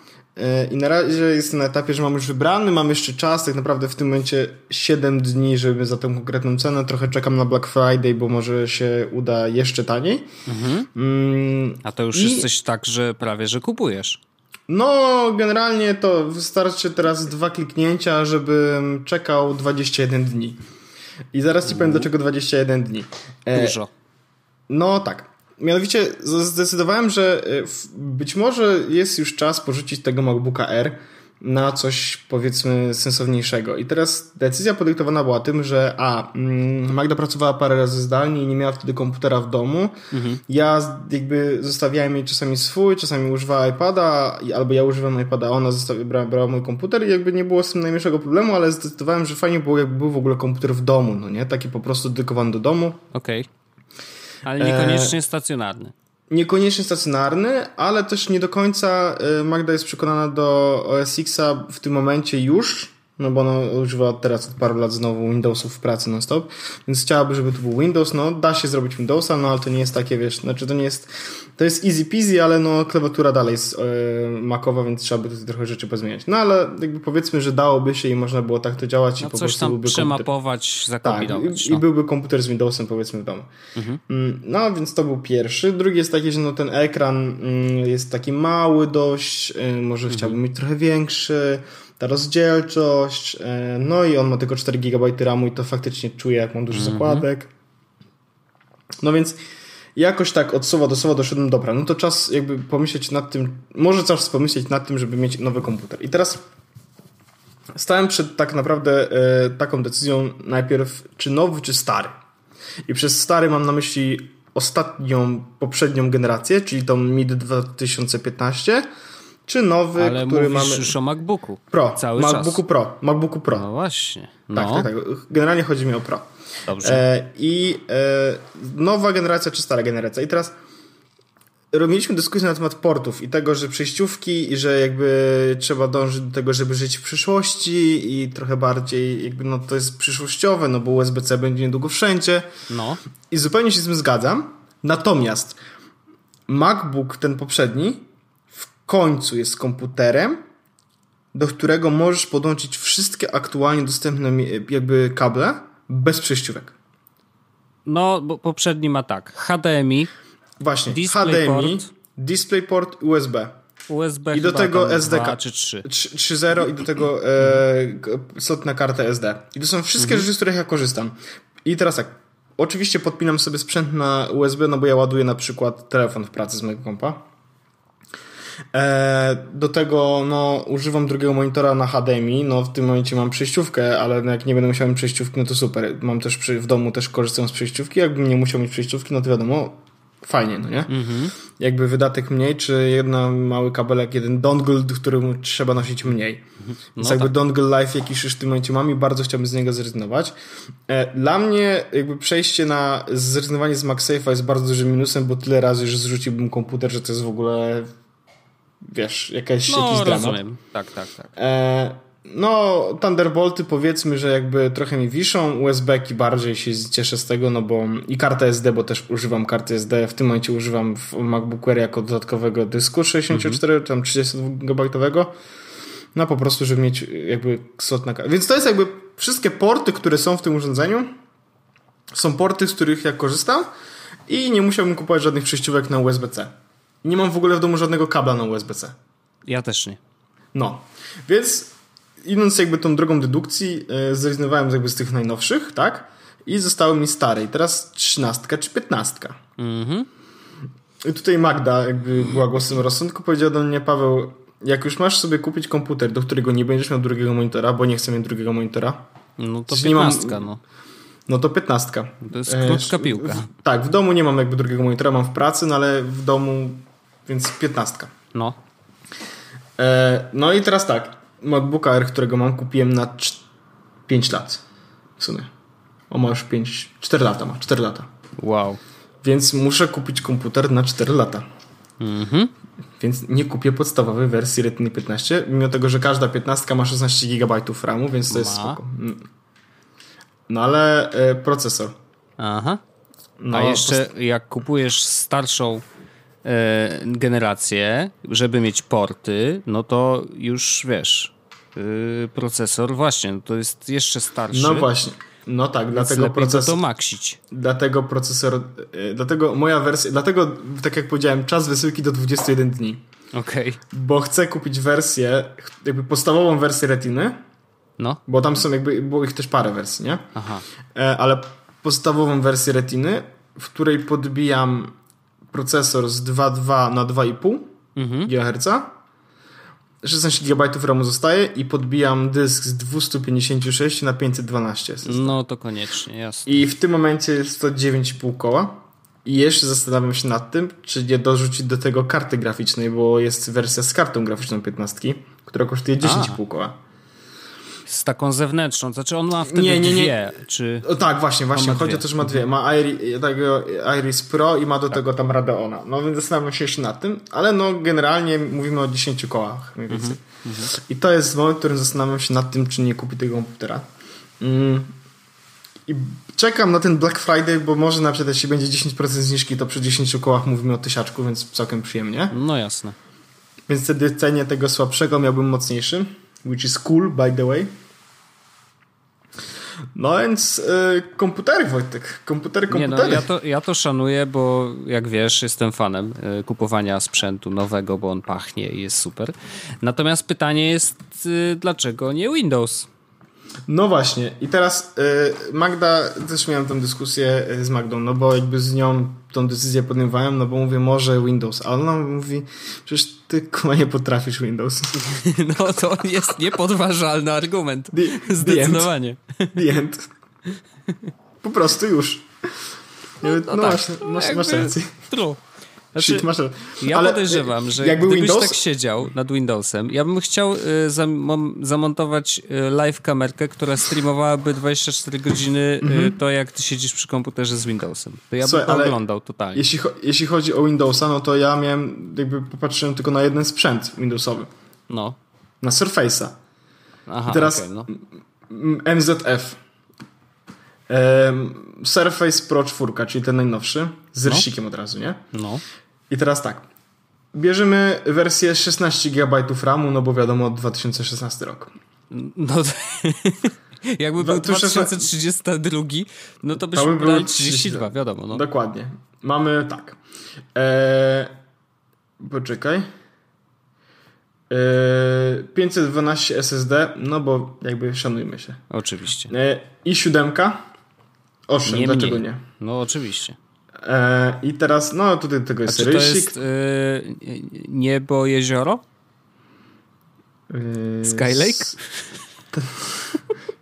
i na razie jestem na etapie, że mam już wybrany, mam jeszcze czas, tak naprawdę w tym momencie 7 dni, żeby za tą konkretną cenę, trochę czekam na Black Friday, bo może się uda jeszcze taniej. A to już jest coś tak, że prawie, że kupujesz. No, generalnie to wystarczy teraz 2 kliknięcia, żebym czekał 21 dni. I zaraz ci powiem, dlaczego 21 dni. Dużo. No tak. Mianowicie zdecydowałem, że być może jest już czas porzucić tego MacBooka Air na coś, powiedzmy, sensowniejszego. I teraz decyzja podyktowana była tym, że Magda pracowała parę razy zdalnie i nie miała wtedy komputera w domu. Ja jakby zostawiałem jej czasami swój, czasami używała iPada, albo ja używam iPada, a ona brała mój komputer i jakby nie było z tym najmniejszego problemu, ale zdecydowałem, że fajnie było, jakby był w ogóle komputer w domu, no nie? Taki po prostu dedykowany do domu. Okej. Ale niekoniecznie stacjonarny. Niekoniecznie stacjonarny, ale też nie do końca Magda jest prkonana do OS X-a w tym momencie już, no bo ona używa teraz od paru lat znowu Windowsów w pracy non stop, więc chciałaby, żeby to był Windows. No da się zrobić Windowsa, no ale to nie jest takie, wiesz, znaczy to nie jest, to jest easy peasy, ale no klawiatura dalej jest macowa, więc trzeba by tutaj trochę rzeczy pozmieniać. No ale jakby powiedzmy, że dałoby się i można było tak to działać, no i po prostu byłby komputer. Coś tam przemapować, zakombinować. Tak, no. I byłby komputer z Windowsem powiedzmy w domu. Mhm. No więc to był pierwszy. Drugi jest taki, że no ten ekran jest taki mały dość, może chciałbym mieć trochę większy, ta rozdzielczość, no i on ma tylko 4 GB RAM-u i to faktycznie czuję, jak mam dużo zakładek. No więc jakoś tak od słowa do słowa doszedłem, dobra, no to czas jakby pomyśleć nad tym, może czas pomyśleć nad tym, żeby mieć nowy komputer. I teraz stałem przed tak naprawdę taką decyzją najpierw, czy nowy, czy stary. I przez stary mam na myśli ostatnią, poprzednią generację, czyli tą mid 2015, czy nowy, ale który mamy... Ale już o MacBooku. Pro. Cały MacBooku czas. Pro. MacBooku Pro. No właśnie. No. Tak. Generalnie chodzi mi o Pro. Dobrze. Nowa generacja czy stara generacja. I teraz robiliśmy dyskusję na temat portów i tego, że przejściówki i że jakby trzeba dążyć do tego, żeby żyć w przyszłości i trochę bardziej jakby no to jest przyszłościowe, no bo USB-C będzie niedługo wszędzie. No. I zupełnie się z tym zgadzam. Natomiast MacBook, ten poprzedni, w końcu jest komputerem, do którego możesz podłączyć wszystkie aktualnie dostępne jakby kable bez przejściówek. No, bo poprzedni ma tak. HDMI. Właśnie. HDMI, DisplayPort, USB. USB i do tego SD 3.0 i do tego slot na kartę SD. I to są wszystkie rzeczy, z których ja korzystam. I teraz tak. Oczywiście podpinam sobie sprzęt na USB, no bo ja ładuję na przykład telefon w pracy z mojego kompa. Do tego no, używam drugiego monitora na HDMI, no w tym momencie mam przejściówkę, ale jak nie będę musiał mieć przejściówki, no to super, mam też w domu też korzystam z przejściówki, jakbym nie musiał mieć przejściówki, no to wiadomo, fajnie, no nie? Jakby wydatek mniej, czy jedna mały kabelek, jeden dongle, któremu trzeba nosić mniej. Więc no jakby tak. Dongle life jakiś już w tym momencie mam i bardzo chciałbym z niego zrezygnować. Dla mnie jakby przejście na zrezygnowanie z MagSafe'a jest bardzo dużym minusem, bo tyle razy już zrzuciłbym komputer, że to jest w ogóle... Wiesz, jakaś, no, jakiś dramat. Rozumiem. Tak. No, Thunderbolty powiedzmy, że jakby trochę mi wiszą, USB-ki bardziej się cieszę z tego, no bo i kartę SD, bo też używam karty SD, w tym momencie używam w MacBook Air jako dodatkowego dysku 64, tam 32-gigabajtowego, no po prostu, żeby mieć jakby slot na kartę. Więc to jest jakby wszystkie porty, które są w tym urządzeniu, są porty, z których ja korzystam i nie musiałbym kupować żadnych przejściówek na USB-C. Nie mam w ogóle w domu żadnego kabla na USB-C. Ja też nie. No. Więc idąc jakby tą drogą dedukcji, zrezygnowałem jakby z tych najnowszych, tak? I zostały mi stare. I teraz 13 czy 15. I tutaj Magda jakby była głosem rozsądku. Powiedziała do mnie: Paweł, jak już masz sobie kupić komputer, do którego nie będziesz miał drugiego monitora, bo nie chcę mieć drugiego monitora. No to 15, no. No to 15. To jest krótka piłka. Tak, w domu nie mam jakby drugiego monitora, mam w pracy, no ale w domu, więc 15. No. No i teraz tak, MacBooka Air, którego mam, kupiłem na 5 lat w sumie. On ma już 4 lata. Wow. Więc muszę kupić komputer na 4 lata. Więc nie kupię podstawowej wersji Retina 15, mimo tego, że każda 15 ma 16 GB RAM-u, więc to jest spoko. No ale procesor. Aha. No, a jeszcze jak kupujesz starszą generację, żeby mieć porty, no to już wiesz, procesor właśnie, no to jest jeszcze starszy. No właśnie. No tak, dlatego procesor to maksić. Dlatego procesor, dlatego moja wersja, dlatego tak jak powiedziałem, czas wysyłki do 21 dni. Okej. Bo chcę kupić wersję, jakby podstawową wersję Retiny. No. Bo tam są jakby, było ich też parę wersji, nie? Aha. Ale podstawową wersję Retiny, w której podbijam procesor z 2.2 na 2.5 GHz, 16 GB RAM zostaje i podbijam dysk z 256 na 512. No to koniecznie, jasne. I w tym momencie jest to 9,5 koła i jeszcze zastanawiam się nad tym, czy nie dorzucić do tego karty graficznej, bo jest wersja z kartą graficzną 15, która kosztuje 10,5 koła. z taką zewnętrzną, znaczy on ma wtedy nie. dwie. Czy... Tak, właśnie, chodzi o to, że ma dwie. Ma Iris Pro i ma do tego tam Radeona. No więc zastanawiam się jeszcze nad tym, ale no generalnie mówimy o 10 kołach mniej więcej. I to jest moment, w którym zastanawiam się nad tym, czy nie kupię tego komputera. I czekam na ten Black Friday, bo może na przykład jeśli będzie 10% zniżki, to przy 10 kołach mówimy o 1000, więc całkiem przyjemnie. No jasne. Więc wtedy cenię tego słabszego, miałbym mocniejszy, which is cool, by the way. No więc komputery, Wojtek. Komputery. Ja to szanuję, bo jak wiesz, jestem fanem kupowania sprzętu nowego, bo on pachnie i jest super. Natomiast pytanie jest, dlaczego nie Windows? No właśnie. I teraz Magda, też miałem tę dyskusję z Magdą, no bo jakby z nią tą decyzję podejmowałem, no bo mówię, może Windows, a ona mówi, przecież ty kuma nie potrafisz Windows. No to jest niepodważalny argument. Zdecydowanie. The end. Po prostu już. No tak. Właśnie, masz rację. True. Znaczy, ja podejrzewam, że gdybyś tak siedział nad Windowsem, ja bym chciał zamontować live kamerkę, która streamowałaby 24 godziny to, jak ty siedzisz przy komputerze z Windowsem. To ja bym to oglądał totalnie. Jeśli chodzi o Windowsa, no to ja miałem, jakby popatrzyłem tylko na jeden sprzęt Windowsowy. No. Na Surface'a. Aha, teraz okay, no. MZF. Surface Pro 4, czyli ten najnowszy, z rysikiem od razu, nie? No. I teraz tak, bierzemy wersję 16 GB RAMu, no bo wiadomo, 2016 rok. No jakby był 2032, no to byśmy brali 32, wiadomo. No. Dokładnie. Mamy tak. Poczekaj. 512 SSD, no bo jakby szanujmy się. Oczywiście. I 7. Owszem, dlaczego nie? No oczywiście. I teraz, no tutaj tego jest rysik. To jest niebo, jezioro? Skylake?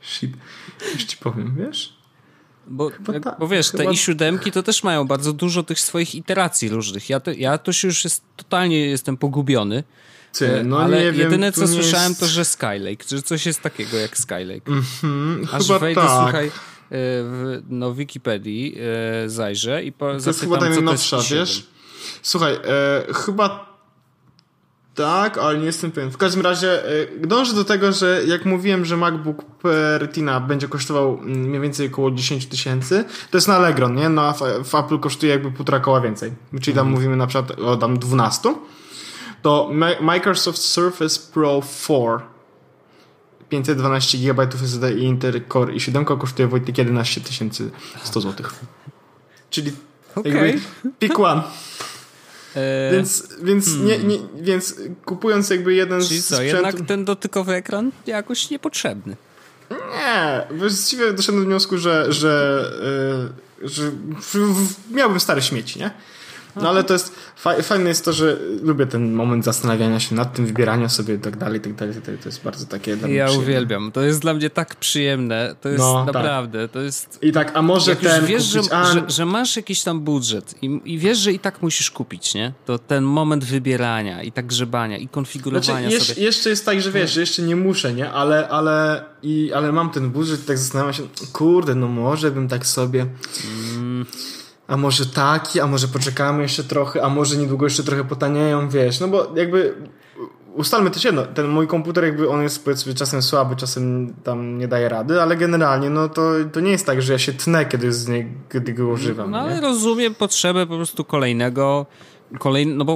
Shit. Już ci powiem, wiesz? Bo wiesz, te i 7 to też mają bardzo dużo tych swoich iteracji różnych. Ja to się już totalnie jestem pogubiony. No, ale nie jedyne wiem, co słyszałem jest... to, że Skylake, że coś jest takiego jak Skylake. Aż wejdę, tak. Słuchaj... w Wikipedii zajrzę i zapytam, co to jest chyba najnowsza, wiesz? Słuchaj, chyba tak, ale nie jestem pewien. W każdym razie dążę do tego, że jak mówiłem, że MacBook Retina będzie kosztował mniej więcej około 10 000, to jest na Allegro, nie? No, w Apple kosztuje jakby 1,5 koła więcej. Czyli tam mówimy na przykład o tam 12. To Microsoft Surface Pro 4 512 GB SSD i Intercore i 7 kosztuje, Wojtek, 11 100 zł. Czyli jakby pick one. Więc kupując jakby jeden z sprzętów... Czyli co, jednak ten dotykowy ekran jakoś niepotrzebny. Nie, właściwie doszedłem do wniosku, że miałbym stare śmieci, nie? No ale to jest, fajne jest to, że lubię ten moment zastanawiania się nad tym, wybierania sobie i tak dalej, to jest bardzo takie dla mnie przyjemne. Ja uwielbiam, to jest dla mnie tak przyjemne, to jest naprawdę, tak. To jest... I tak, a może jak ten wiesz, kupić, że masz jakiś tam budżet i wiesz, że i tak musisz kupić, nie? To ten moment wybierania i tak grzebania i konfigurowania sobie. Jeszcze jest tak, że wiesz, że jeszcze nie muszę, nie? Ale mam ten budżet i tak zastanawiam się, kurde, no może bym tak sobie... A może taki, a może poczekamy jeszcze trochę, a może niedługo jeszcze trochę potanieją, wiesz, no bo jakby ustalmy też jedno, ten mój komputer jakby on jest powiedzmy czasem słaby, czasem tam nie daje rady, ale generalnie no to nie jest tak, że ja się tnę, kiedy go używam. No ale nie? Rozumiem potrzebę po prostu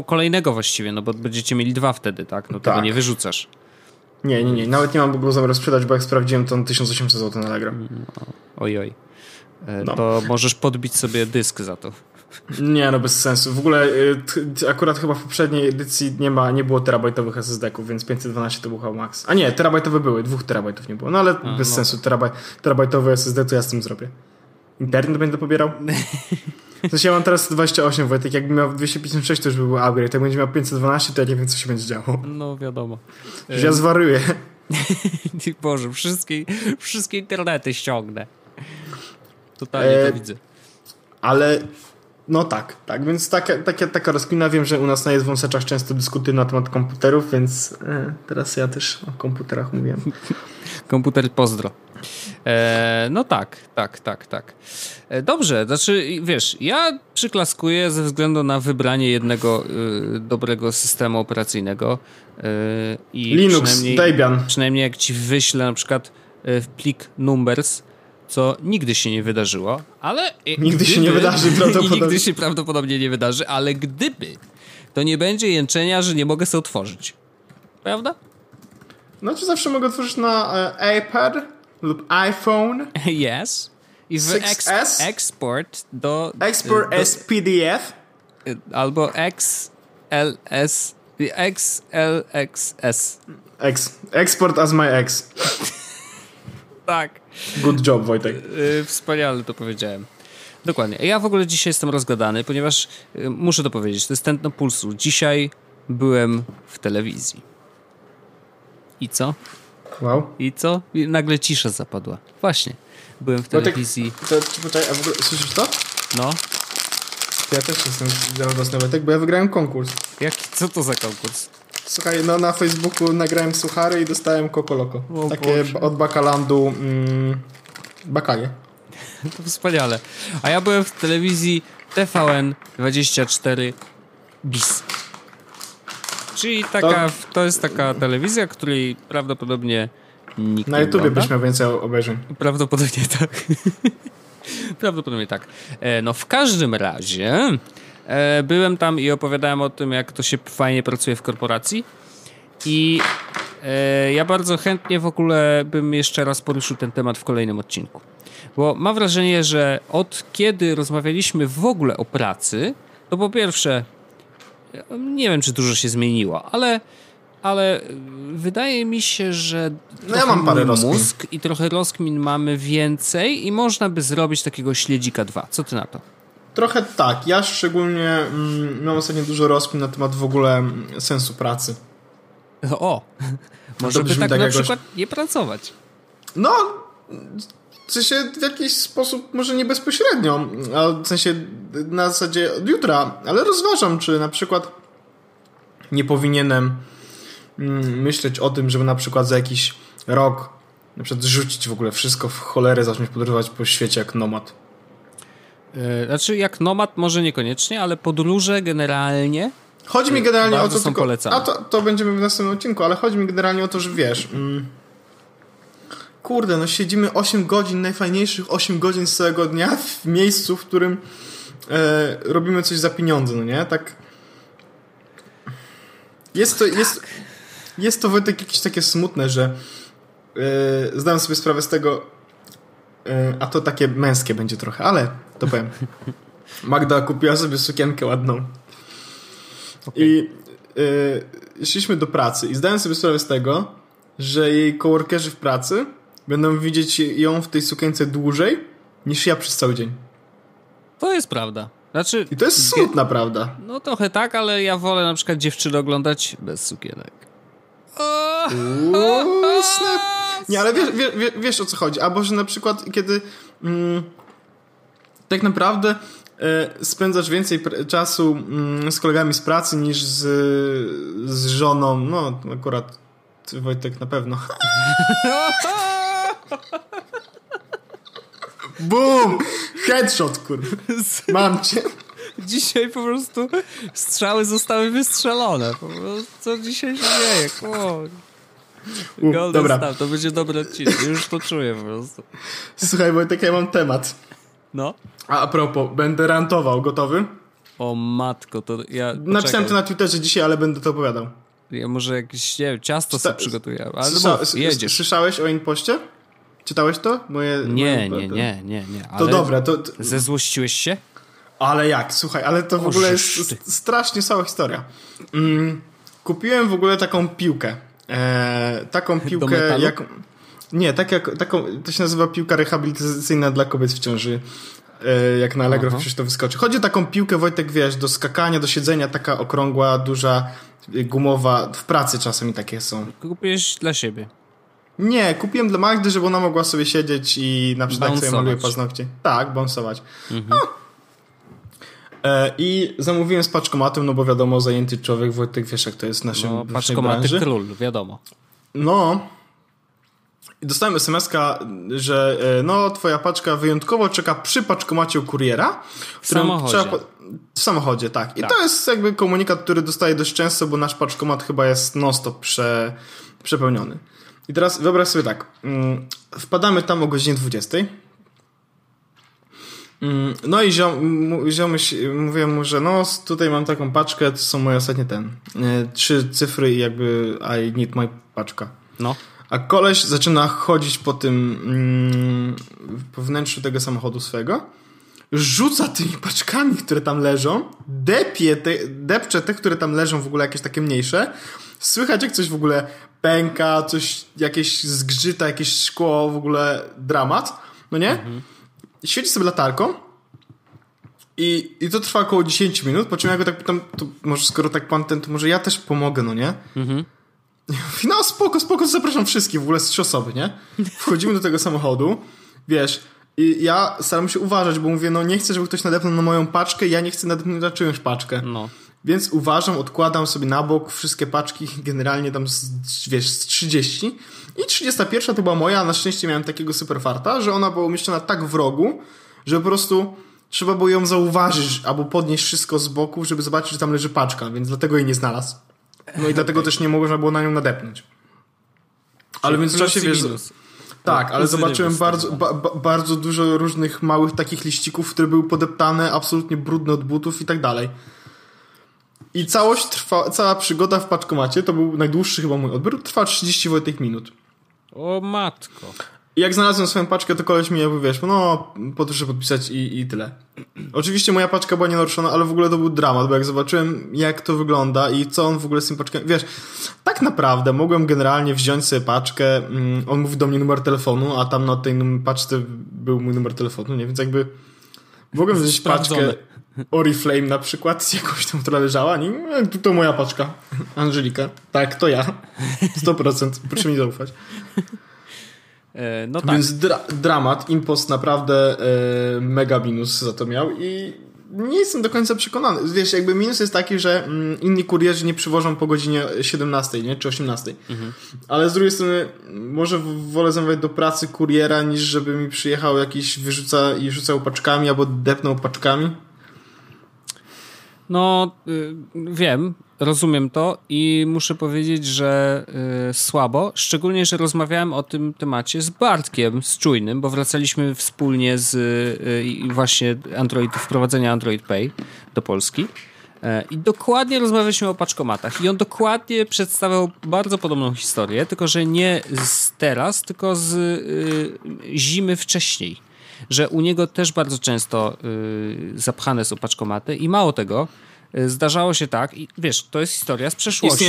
kolejnego właściwie, no bo będziecie mieli dwa wtedy, tak? No tak. Tego nie wyrzucasz. Nie, nawet nie mam go zamiaru sprzedać, bo jak sprawdziłem, to on 1800 zł na Allegro. Ojoj. No. To możesz podbić sobie dysk za to. Nie, no bez sensu. W ogóle akurat chyba w poprzedniej edycji nie było terabajtowych SSD-ków, więc 512 to był chyba max. A nie, terabajtowe były, 2 terabajtów nie było. No ale bez sensu, terabajtowy SSD to ja z tym zrobię. Internet będę pobierał? W sensie ja mam teraz 28, Wojtek, jakbym miał 256 to już by był upgrade. Jak będzie miał 512 to ja nie wiem, co się będzie działo. No wiadomo. Przecież ja zwariuję. Boże, wszystkie internety ściągnę. Totalnie to widzę. Ale No tak, tak, więc taka rozkmina. Wiem, że u nas na Jedwąsaczach często dyskutuję na temat komputerów, więc teraz ja też o komputerach mówię. Komputer pozdro. No tak. Dobrze, znaczy wiesz, ja przyklaskuję ze względu na wybranie jednego dobrego systemu operacyjnego. I Linux, Debian. Przynajmniej jak ci wyślę na przykład plik numbers, co nigdy się nie wydarzyło, ale... Nigdy się prawdopodobnie nie wydarzy, ale gdyby, to nie będzie jęczenia, że nie mogę sobie otworzyć. Prawda? Znaczy zawsze mogę otworzyć na Hyper lub iPhone. Yes. I w 6S, export do... Export as PDF. Albo XLS... XLXS. Export as my ex. Tak. Good job, Wojtek. Wspaniale to powiedziałem. Dokładnie. Ja w ogóle dzisiaj jestem rozgadany, ponieważ muszę to powiedzieć, to jest tętno pulsu. Dzisiaj byłem w telewizji. I co? Wow. I co? I nagle cisza zapadła. Właśnie. Byłem w telewizji. Poczekaj, a w ogóle słyszysz to? No. Ja też jestem radosny, Wojtek, bo ja wygrałem konkurs. Jaki? Co to za konkurs? Słuchaj, no na Facebooku nagrałem suchary i dostałem kokoloko. Takie Boże. Od Bakalandu bakalie. To wspaniale. A ja byłem w telewizji TVN 24 bis. Czyli taka, to jest taka telewizja, której prawdopodobnie nikt nie ogląda. Na YouTubie byś miał więcej obejrzeń. Prawdopodobnie tak. Prawdopodobnie tak. No w każdym razie... Byłem tam i opowiadałem o tym, jak to się fajnie pracuje w korporacji i ja bardzo chętnie w ogóle bym jeszcze raz poruszył ten temat w kolejnym odcinku, bo mam wrażenie, że od kiedy rozmawialiśmy w ogóle o pracy, to po pierwsze nie wiem, czy dużo się zmieniło, ale wydaje mi się, że ja mam parę mózg i trochę rozkmin mamy więcej i można by zrobić takiego śledzika 2. Co ty na to? Trochę tak. Ja szczególnie mam ostatnio dużo rozkmin na temat w ogóle sensu pracy. O! Może by tak na przykład nie pracować. No, w sensie w jakiś sposób, może nie bezpośrednio, ale w sensie na zasadzie od jutra, ale rozważam, czy na przykład nie powinienem myśleć o tym, żeby na przykład za jakiś rok na przykład rzucić w ogóle wszystko w cholerę, zacząć podróżować po świecie jak nomad. Znaczy jak nomad może niekoniecznie, ale podróże generalnie. Chodzi mi generalnie o to, tylko, polecane. A to będziemy w następnym odcinku, ale chodzi mi generalnie o to, że wiesz, kurde, no siedzimy 8 godzin, najfajniejszych 8 godzin z całego dnia w miejscu, w którym robimy coś za pieniądze, no nie? Tak. Jest to Wojtek jakieś takie smutne, że zdałem sobie sprawę z tego, a to takie męskie będzie trochę, ale to powiem. Magda kupiła sobie sukienkę ładną. Okay. I szliśmy do pracy i zdałem sobie sprawę z tego, że jej coworkerzy w pracy będą widzieć ją w tej sukience dłużej niż ja przez cały dzień. To jest prawda. Znaczy, i to jest smutna prawda. No trochę tak, ale ja wolę na przykład dziewczyny oglądać bez sukienek. Nie, ale wiesz o co chodzi. Albo, że na przykład kiedy tak naprawdę spędzasz więcej czasu z kolegami z pracy niż z żoną. No akurat ty, Wojtek, na pewno. Boom! Headshot, kurwa. Mam cię. Dzisiaj po prostu strzały zostały wystrzelone. Po prostu, co dzisiaj się dzieje? Dobra. Star, to będzie dobry odcinek, już to czuję po prostu. Słuchaj, Wojtek, ja mam temat. No? A propos, będę rantował, gotowy? O matko, to ja... Napisałem to na Twitterze dzisiaj, ale będę to opowiadał. Ja może jakieś, nie wiem, ciasto sobie przygotuję, ale jedziesz. Słyszałeś o InPoście? Czytałeś to? Nie. Ale to dobra, to... Zezłościłeś się? Ale jak, słuchaj, ale to w ogóle jest strasznie cała historia. Kupiłem w ogóle taką piłkę. Taką piłkę jak... Nie, to się nazywa piłka rehabilitacyjna dla kobiet w ciąży. Jak na Allegro przecież to wyskoczy. Chodzi o taką piłkę, Wojtek, wiesz, do skakania, do siedzenia, taka okrągła, duża, gumowa. W pracy czasem i takie są. Kupiłeś dla siebie? Nie, kupiłem dla Magdy, żeby ona mogła sobie siedzieć i na przykład tak sobie mogły paznokcie. Tak, bonsować. Mhm. I zamówiłem z paczkomatem, no bo wiadomo, zajęty człowiek, Wojtek, wiesz jak to jest w naszym branży. Paczkomaty król, wiadomo. No. I dostałem SMS-ka, że no, twoja paczka wyjątkowo czeka przy paczkomacie u kuriera. W samochodzie. W samochodzie, tak. I tak. To jest jakby komunikat, który dostaję dość często, bo nasz paczkomat chyba jest non-stop przepełniony. I teraz wyobraź sobie tak. Wpadamy tam o godzinie 20. No i ziomuś, mówię mu, że no tutaj mam taką paczkę, to są moje ostatnie 3 cyfry i jakby I need my paczka. No. A koleś zaczyna chodzić po tym, po wnętrzu tego samochodu swego, rzuca tymi paczkami, które tam leżą, depcze te, które tam leżą, w ogóle jakieś takie mniejsze. Słychać jak coś w ogóle pęka, coś jakieś zgrzyta, jakieś szkło, w ogóle dramat, no nie? Mhm. Świeci sobie latarką i to trwa około 10 minut, po czym ja go tak pytam, to może skoro tak pan ten, to może ja też pomogę, no nie? Mhm. I mówi, no spoko, zapraszam wszystkich, w ogóle z 3 osoby, nie? Wchodzimy do tego samochodu, wiesz, i ja staram się uważać, bo mówię, no nie chcę, żeby ktoś nadepnął na moją paczkę, ja nie chcę nadepnąć na czyjąś paczkę. No. Więc uważam, odkładam sobie na bok wszystkie paczki, generalnie tam, z 30. I 31 to była moja, na szczęście miałem takiego super farta, że ona była umieszczona tak w rogu, że po prostu trzeba było ją zauważyć albo podnieść wszystko z boku, żeby zobaczyć, że tam leży paczka, więc dlatego jej nie znalazł. No i dlatego też nie można było na nią nadepnąć. Ale więc w czasie, wiesz... Tak, ale zobaczyłem bardzo dużo różnych małych takich liścików, które były podeptane, absolutnie brudne od butów i tak dalej. I cała przygoda w paczkomacie, to był najdłuższy chyba mój odbiór, trwa 30 Wojtek minut. O matko. I jak znalazłem swoją paczkę, to koleś mi jakby, wiesz, no proszę podpisać i tyle. Oczywiście moja paczka była nienaruszona, ale w ogóle to był dramat, bo jak zobaczyłem jak to wygląda i co on w ogóle z tym paczkiem, wiesz, tak naprawdę mogłem generalnie wziąć sobie paczkę, on mówi do mnie numer telefonu, a tam na tej paczce był mój numer telefonu, nie? Więc jakby mogłem wziąć paczkę Oriflame na przykład, jakąś tam, która leżała, nie? To moja paczka, Angelika. Tak, to ja. 100%. Proszę mi zaufać. No tak. Więc dramat, impost naprawdę mega minus za to miał i nie jestem do końca przekonany. Wiesz, jakby minus jest taki, że inni kurierzy nie przywożą po godzinie 17, nie? Czy 18. Mhm. Ale z drugiej strony może wolę zamawiać do pracy kuriera, niż żeby mi przyjechał jakiś rzucał paczkami albo depnął paczkami. No, wiem, rozumiem to i muszę powiedzieć, że słabo, szczególnie, że rozmawiałem o tym temacie z Bartkiem, z Czujnym, bo wracaliśmy wspólnie z właśnie wprowadzenia Android Pay do Polski i dokładnie rozmawialiśmy o paczkomatach i on dokładnie przedstawiał bardzo podobną historię, tylko że nie z teraz, tylko z zimy wcześniej. Że u niego też bardzo często zapchane są paczkomaty i mało tego, zdarzało się tak i wiesz, to jest historia z przeszłości.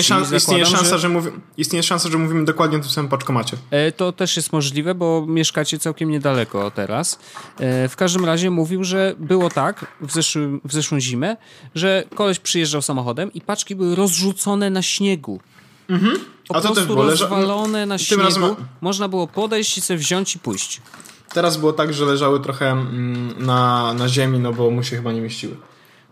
Istnieje szansa, że mówimy dokładnie o tym samym paczkomacie. To też jest możliwe, bo mieszkacie całkiem niedaleko teraz. W każdym razie mówił, że było tak w zeszłą zimę, że koleś przyjeżdżał samochodem i paczki były rozrzucone na śniegu. Mhm. Po prostu rozwalone na śniegu. Można było podejść i sobie wziąć i pójść. Teraz było tak, że leżały trochę na ziemi, no bo mu się chyba nie mieściły.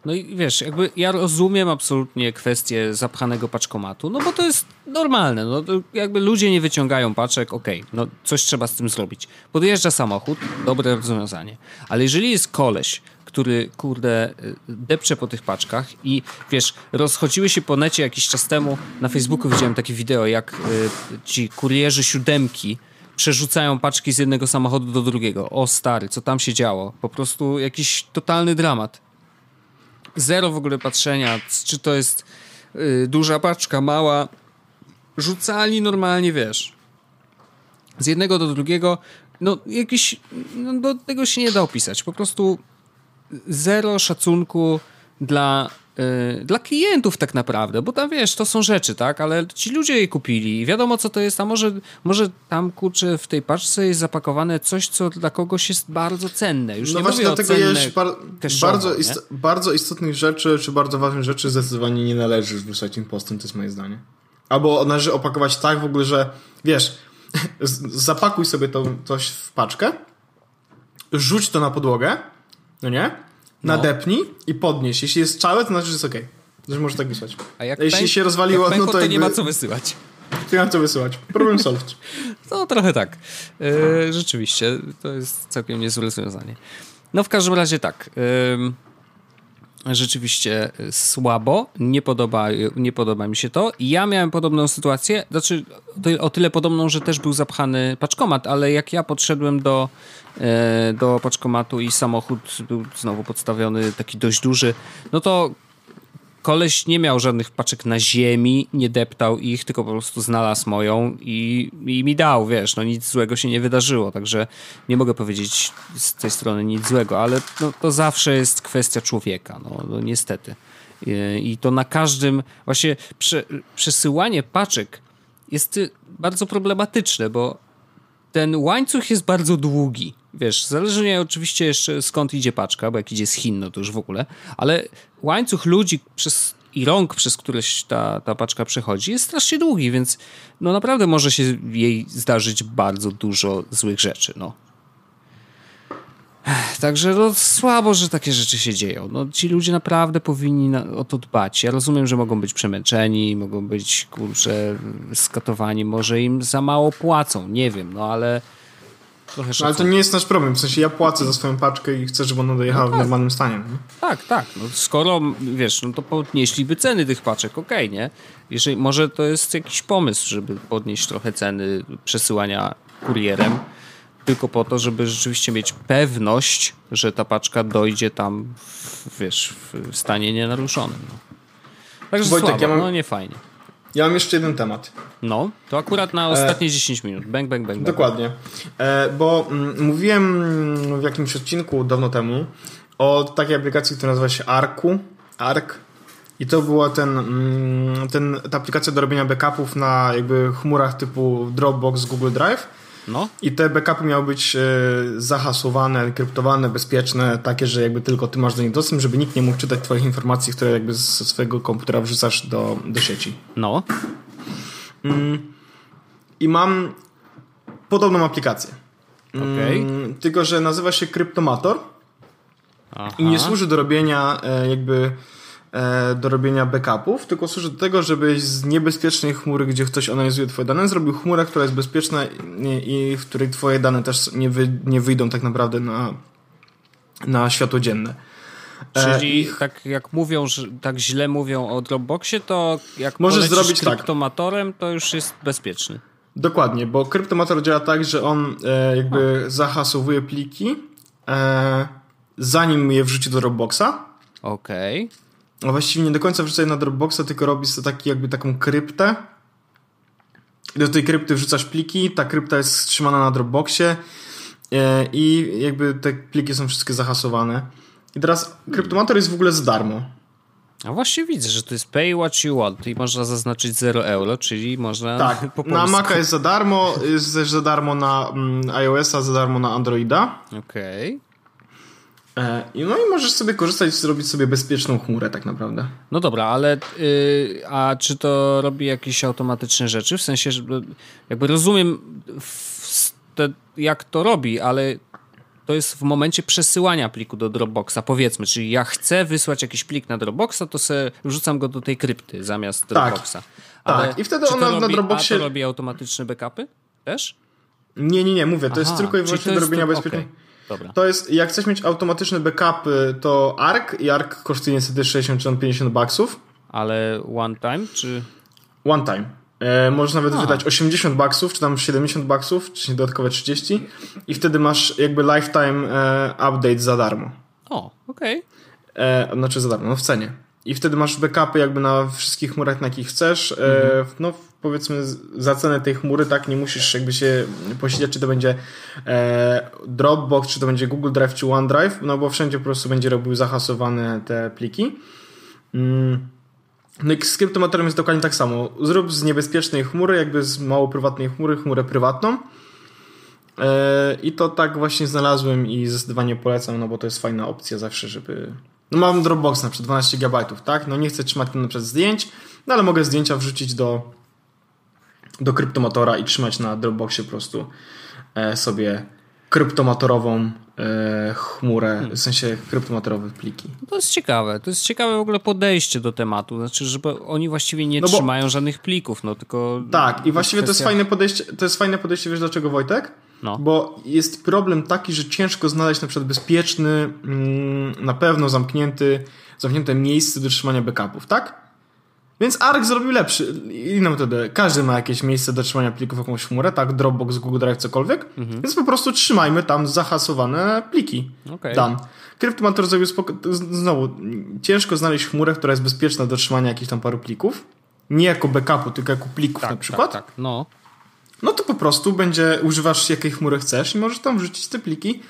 No i wiesz, jakby ja rozumiem absolutnie kwestię zapchanego paczkomatu, no bo to jest normalne, no jakby ludzie nie wyciągają paczek, okej, no coś trzeba z tym zrobić. Podjeżdża samochód, dobre rozwiązanie. Ale jeżeli jest koleś, który, kurde, depcze po tych paczkach i wiesz, rozchodziły się po necie jakiś czas temu, na Facebooku widziałem takie wideo, jak ci kurierzy 7 przerzucają paczki z jednego samochodu do drugiego. O stary, co tam się działo? Po prostu jakiś totalny dramat. Zero w ogóle patrzenia, czy to jest duża paczka, mała. Rzucali normalnie, wiesz. Z jednego do drugiego. No jakiś... No, do tego się nie da opisać. Po prostu zero szacunku dla klientów tak naprawdę, bo tam wiesz, to są rzeczy, tak, ale ci ludzie je kupili i wiadomo co to jest, a może tam kurczę w tej paczce jest zapakowane coś, co dla kogoś jest bardzo cenne. Już no nie właśnie dlatego jest bardzo istotnych rzeczy, czy bardzo ważnych rzeczy zdecydowanie nie należy wrzucać impostom, to jest moje zdanie. Albo należy opakować tak w ogóle, że wiesz, zapakuj sobie to coś w paczkę, rzuć to na podłogę, no nie? nadepnij i podnieś. Jeśli jest całe, to znaczy, że jest okej. Że możesz tak wysłać. A jak jeśli się rozwaliło, jak pękło, no to jakby... nie ma co wysyłać. Nie ma co wysyłać. Problem solved. No trochę tak. Rzeczywiście, to jest całkiem niezłe rozwiązanie. No w każdym razie tak. Rzeczywiście słabo. Nie podoba mi się to. Ja miałem podobną sytuację. Znaczy o tyle podobną, że też był zapchany paczkomat, ale jak ja podszedłem do paczkomatu i samochód był znowu podstawiony, taki dość duży, no to koleś nie miał żadnych paczek na ziemi, nie deptał ich, tylko po prostu znalazł moją i mi dał, wiesz, no nic złego się nie wydarzyło, także nie mogę powiedzieć z tej strony nic złego, ale no, to zawsze jest kwestia człowieka, no niestety. I to na każdym, właśnie przesyłanie paczek jest bardzo problematyczne, bo ten łańcuch jest bardzo długi, wiesz, zależnie oczywiście jeszcze skąd idzie paczka, bo jak idzie z Chin, no to już w ogóle, ale łańcuch ludzi i rąk, przez które ta paczka przechodzi, jest strasznie długi, więc no naprawdę może się jej zdarzyć bardzo dużo złych rzeczy, no. Także no słabo, że takie rzeczy się dzieją. No ci ludzie naprawdę powinni o to dbać. Ja rozumiem, że mogą być przemęczeni, mogą być, kurczę, skatowani, może im za mało płacą, nie wiem, no ale... No, ale to nie jest nasz problem, w sensie ja płacę za swoją paczkę i chcę, żeby ona dojechała w normalnym stanie. Nie? Tak, tak, no, skoro wiesz, no to podnieśliby ceny tych paczek, okej, nie? Jeżeli, może to jest jakiś pomysł, żeby podnieść trochę ceny przesyłania kurierem, tylko po to, żeby rzeczywiście mieć pewność, że ta paczka dojdzie tam w stanie nienaruszonym. No. Także Wojtek, słabo, no nie fajnie. Ja mam jeszcze jeden temat. No, to akurat na ostatnie 10 minut. Bang, bang, bang. Dokładnie. Bo mówiłem w jakimś odcinku dawno temu o takiej aplikacji, która nazywa się Arq. I to była ta aplikacja do robienia backupów na jakby chmurach typu Dropbox, Google Drive. No. I te backupy miały być zahasowane, enkryptowane, bezpieczne, takie, że jakby tylko ty masz do nich dostęp, żeby nikt nie mógł czytać twoich informacji, które jakby ze swojego komputera wrzucasz do sieci. No. I mam podobną aplikację. Okej. Tylko, że nazywa się Cryptomator. Aha. I nie służy do robienia backupów, tylko służy do tego, żebyś z niebezpiecznej chmury, gdzie ktoś analizuje twoje dane, zrobił chmurę, która jest bezpieczna i w której twoje dane też nie wyjdą tak naprawdę na światło dzienne. Czyli tak jak mówią, że tak źle mówią o Dropboxie, to jak możesz zrobić Kryptomatorem, tak, to już jest bezpieczny. Dokładnie, bo Kryptomator działa tak, że on zahasowuje pliki, zanim je wrzuci do Dropboxa. Okej. Okay. No właściwie nie do końca wrzucaj na Dropboxa, tylko robisz taki, jakby taką kryptę. Do tej krypty wrzucasz pliki, ta krypta jest trzymana na Dropboxie i jakby te pliki są wszystkie zahasowane. I teraz Kryptomator jest w ogóle za darmo. A właśnie widzę, że to jest pay what you want i można zaznaczyć 0 euro, czyli można tak, po polsku. Na Maca jest za darmo, jest też za darmo na iOS-a, za darmo na Androida. Okej. Okay. No i możesz sobie korzystać, zrobić sobie bezpieczną chmurę tak naprawdę. No dobra, ale a czy to robi jakieś automatyczne rzeczy? W sensie, że jakby rozumiem jak to robi, ale to jest w momencie przesyłania pliku do Dropboxa, powiedzmy, czyli ja chcę wysłać jakiś plik na Dropboxa, to sobie wrzucam go do tej krypty zamiast Dropboxa. Tak. I wtedy ona na Dropboxie... A to robi automatyczne backupy też? Nie, mówię, to jest tylko i wyłącznie do robienia bezpiecznej... Okay. Dobra. To jest, jak chcesz mieć automatyczne backupy, to Arq. I Arq kosztuje niestety 60-50 baksów. Ale one time, czy? One time. Możesz nawet wydać 80 baksów, czy tam 70 baksów, czy dodatkowe 30. I wtedy masz jakby lifetime update za darmo. O, okej. Okay. Znaczy za darmo, no w cenie. I wtedy masz backupy jakby na wszystkich chmurach, na jakich chcesz. No powiedzmy za cenę tej chmury, tak, nie musisz jakby się posiedzieć, czy to będzie Dropbox, czy to będzie Google Drive, czy OneDrive, no bo wszędzie po prostu będzie robił zahasowane te pliki. No i z Kryptomatorem jest dokładnie tak samo. Zrób z niebezpiecznej chmury, jakby z mało prywatnej chmury, chmurę prywatną. I to tak właśnie znalazłem i zdecydowanie polecam, no bo to jest fajna opcja zawsze, żeby... No mam Dropbox na przykład 12 GB, tak? No nie chcę trzymać na przykład zdjęć, no ale mogę zdjęcia wrzucić do Kryptomatora i trzymać na Dropboxie po prostu sobie kryptomatorową chmurę, w sensie kryptomatorowe pliki. To jest ciekawe w ogóle podejście do tematu, znaczy, że oni właściwie nie trzymają żadnych plików, no tylko... Tak, i właściwie kwestia... to jest fajne podejście, wiesz dlaczego, Wojtek? No. Bo jest problem taki, że ciężko znaleźć na przykład bezpieczny, na pewno zamknięte miejsce do trzymania backupów, tak? Więc Arq zrobił inną metodę. Każdy ma jakieś miejsce do trzymania plików, jakąś chmurę, tak? Dropbox, Google Drive, cokolwiek. Mhm. Więc po prostu trzymajmy tam zahasowane pliki. Okay. Tam. Cryptomator zrobił znowu ciężko znaleźć chmurę, która jest bezpieczna do trzymania jakichś tam paru plików. Nie jako backupu, tylko jako plików tak, na przykład. Tak, tak. No to po prostu używasz jakiej chmury chcesz i możesz tam wrzucić te pliki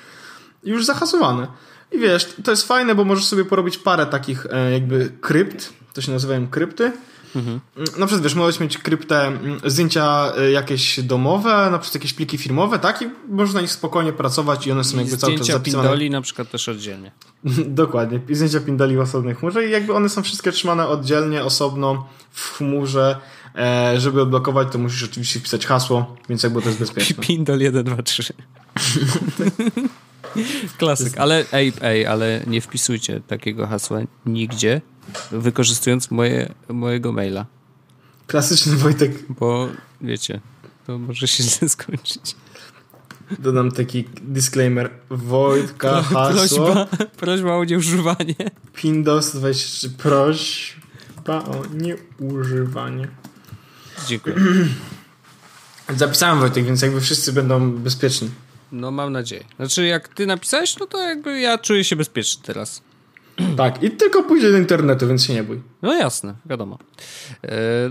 już zahasowane. I wiesz, to jest fajne, bo możesz sobie porobić parę takich jakby krypt, to się nazywają krypty. Mhm. Na przykład wiesz, możesz mieć kryptę zdjęcia jakieś domowe, na przykład jakieś pliki firmowe, tak? I można na nich spokojnie pracować i one są jakby cały czas zapisane. Zdjęcia pindoli na przykład też oddzielnie. Dokładnie. I zdjęcia pindoli w osobnej chmurze i jakby one są wszystkie trzymane oddzielnie, osobno w chmurze. Żeby odblokować, to musisz oczywiście wpisać hasło, więc jakby to jest bezpieczne. Pindol 1, 2, 3. Klasyk, ale ale nie wpisujcie takiego hasła nigdzie, wykorzystując mojego maila. Klasyczny Wojtek. Bo wiecie, to może się źle skończyć. Dodam taki disclaimer. Wojtka, hasło. Prośba o nieużywanie. Windows 23. Prośba o nieużywanie. Dziękuję. Zapisałem Wojtek, więc jakby wszyscy będą bezpieczni. No mam nadzieję. Znaczy jak ty napisałeś, no to jakby ja czuję się bezpieczny teraz. Tak, i tylko pójdzie do internetu, więc się nie bój. No jasne, wiadomo.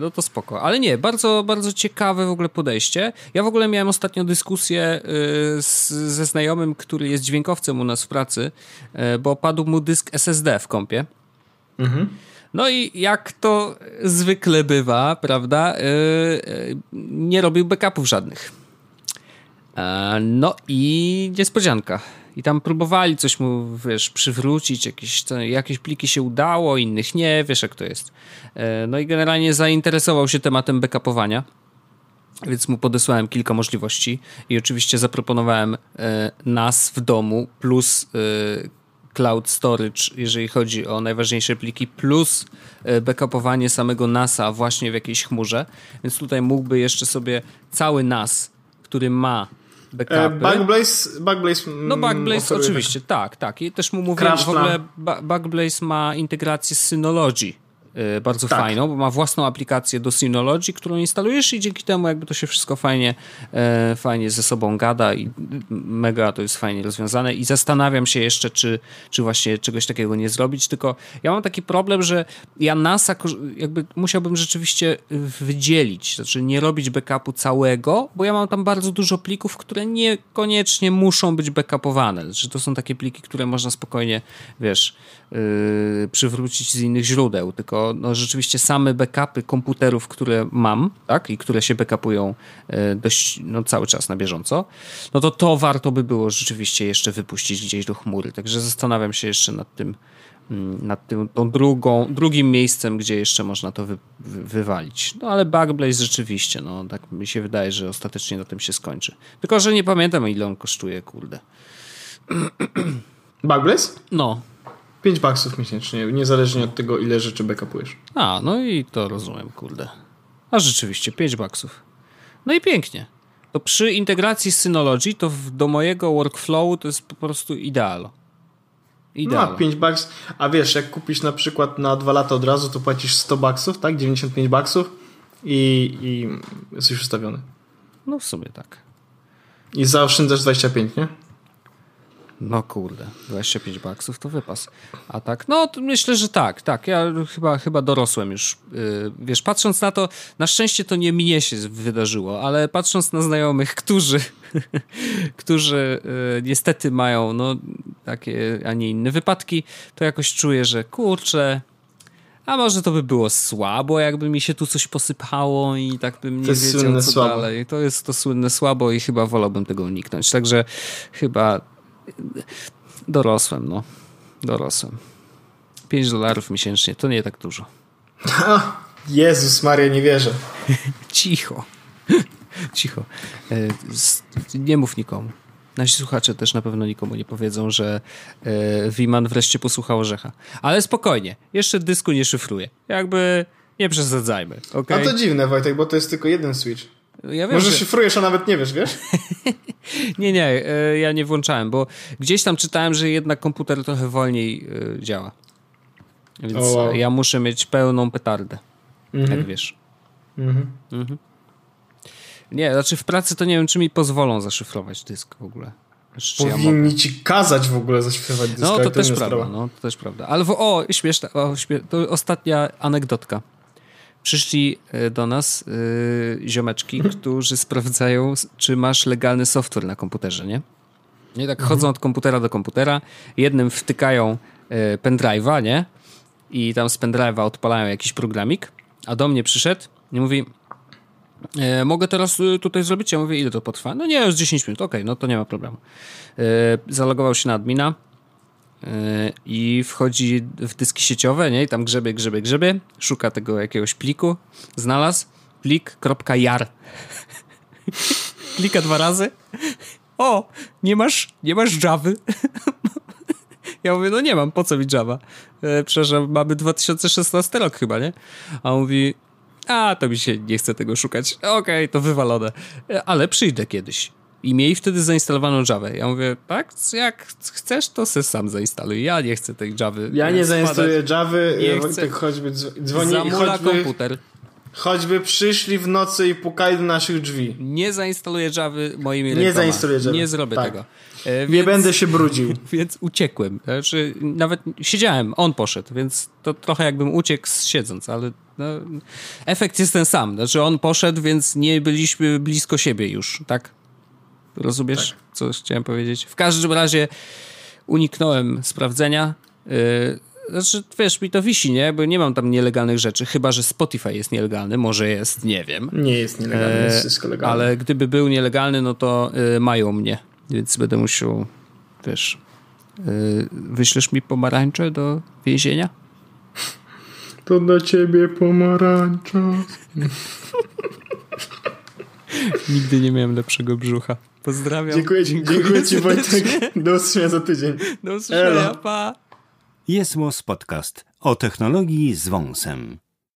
No to spoko. Ale nie, bardzo, bardzo ciekawe w ogóle podejście. Ja w ogóle miałem ostatnio dyskusję ze znajomym, który jest dźwiękowcem u nas w pracy, bo padł mu dysk SSD w kompie. Mhm. No i jak to zwykle bywa, prawda, nie robił backupów żadnych. No i niespodzianka. I tam próbowali coś mu, wiesz, przywrócić, jakieś pliki się udało, innych nie, wiesz jak to jest. No i generalnie zainteresował się tematem backupowania, więc mu podesłałem kilka możliwości i oczywiście zaproponowałem NAS w domu plus cloud storage, jeżeli chodzi o najważniejsze pliki, plus backupowanie samego NAS-a właśnie w jakiejś chmurze, więc tutaj mógłby jeszcze sobie cały NAS, który ma backupy... Backblaze... No Backblaze oczywiście, tak. I też mu mówiłem, że w ogóle Backblaze ma integrację z Synology bardzo fajną, bo ma własną aplikację do Synology, którą instalujesz i dzięki temu jakby to się wszystko fajnie ze sobą gada i mega to jest fajnie rozwiązane i zastanawiam się jeszcze, czy właśnie czegoś takiego nie zrobić, tylko ja mam taki problem, że ja NAS-a jakby musiałbym rzeczywiście wydzielić, znaczy nie robić backupu całego, bo ja mam tam bardzo dużo plików, które niekoniecznie muszą być backupowane, znaczy to są takie pliki, które można spokojnie, wiesz, przywrócić z innych źródeł, tylko no, rzeczywiście same backupy komputerów, które mam, tak, i które się backupują dość, no, cały czas na bieżąco, no to warto by było rzeczywiście jeszcze wypuścić gdzieś do chmury, także zastanawiam się jeszcze nad tym drugim miejscem, gdzie jeszcze można to wywalić. No ale Backblaze rzeczywiście, no tak mi się wydaje, że ostatecznie na tym się skończy. Tylko, że nie pamiętam ile on kosztuje, kurde. Backblaze? No. $5 miesięcznie, niezależnie od tego, ile rzeczy backupujesz. A, no i to rozumiem, kurde. A rzeczywiście, $5. No i pięknie. To przy integracji z Synology, to do mojego workflowu to jest po prostu ideal. No, a $5, a wiesz, jak kupisz na przykład na 2 lata od razu, to płacisz $100, tak? $95 i jesteś ustawiony. No w sumie tak. I zaoszczędzasz 25, nie? No kurde, $25 to wypas. A tak, no to myślę, że tak. Ja chyba dorosłem już. Wiesz, patrząc na to, na szczęście to nie mnie się wydarzyło, ale patrząc na znajomych, którzy niestety mają no takie, a nie inne wypadki, to jakoś czuję, że kurczę, a może to by było słabo, jakby mi się tu coś posypało i tak bym nie wiedział co słabo. Dalej. To jest to słynne słabo i chyba wolałbym tego uniknąć. Także chyba... Dorosłem. $5 miesięcznie, to nie tak dużo. Jezus Maria, nie wierzę. Cicho. Nie mów nikomu. Nasi słuchacze też na pewno nikomu nie powiedzą, że Wiman wreszcie posłuchał Orzecha. Ale spokojnie, jeszcze dysku nie szyfruje. Jakby nie przesadzajmy. Okay? A to dziwne, Wojtek, bo to jest tylko jeden switch. Ja wiem, może szyfrujesz, a nawet nie wiesz? Nie, ja nie włączałem, bo gdzieś tam czytałem, że jednak komputer trochę wolniej działa. Więc ja muszę mieć pełną petardę. Mm-hmm. Jak wiesz. Mm-hmm. Mm-hmm. Nie, znaczy w pracy to nie wiem, czy mi pozwolą zaszyfrować dysk w ogóle. Znaczy, powinni ci kazać w ogóle zaszyfrować dysk. No, to też prawda. Ale śmieszna, to ostatnia anegdotka. Przyszli do nas ziomeczki, którzy sprawdzają, czy masz legalny software na komputerze, nie? I tak chodzą od komputera do komputera. Jednym wtykają pendrive'a, nie? I tam z pendrive'a odpalają jakiś programik. A do mnie przyszedł i mówi... Mogę teraz tutaj zrobić? Ja mówię, ile to potrwa? No nie, już 10 minut, okej, no to nie ma problemu. Zalogował się na admina i wchodzi w dyski sieciowe, nie? I tam grzebie, szuka tego jakiegoś pliku, znalazł plik.jar. Klika 2 razy. Nie masz Javy. Ja mówię, no nie mam, po co mi Java? Przepraszam, mamy 2016 rok chyba, nie? A on mówi... to mi się nie chce tego szukać. Okej, to wywalone. Ale przyjdę kiedyś. I mieli wtedy zainstalowaną Javę. Ja mówię, tak? Jak chcesz, to se sam zainstaluj. Ja nie chcę tej Javy. Ja nie zainstaluję Javy. Wojtek, choćby dzwoni, zamula komputer. Choćby przyszli w nocy i pukali do naszych drzwi. Nie zainstaluję Javy moimi rękoma. Nie zainstaluję Javy. Nie zrobię tego. Nie będę się brudził. Więc uciekłem. Znaczy, nawet siedziałem, on poszedł, więc to trochę jakbym uciekł siedząc, ale no, efekt jest ten sam. Znaczy on poszedł, więc nie byliśmy blisko siebie już, tak? Rozumiesz, co chciałem powiedzieć? W każdym razie uniknąłem sprawdzenia. Znaczy, wiesz, mi to wisi, nie? Bo nie mam tam nielegalnych rzeczy, chyba że Spotify jest nielegalny, może jest, nie wiem. Nie jest nielegalny, jest wszystko legalne. Ale gdyby był nielegalny, no to mają mnie, więc będę musiał, wiesz, wyślesz mi pomarańcze do więzienia? To dla ciebie pomarańcza. Nigdy nie miałem lepszego brzucha. Pozdrawiam. Dziękuję ci, Wojtek. Do usłyszenia za tydzień. Do usłyszenia, pa. Jest Podcast o technologii z wąsem.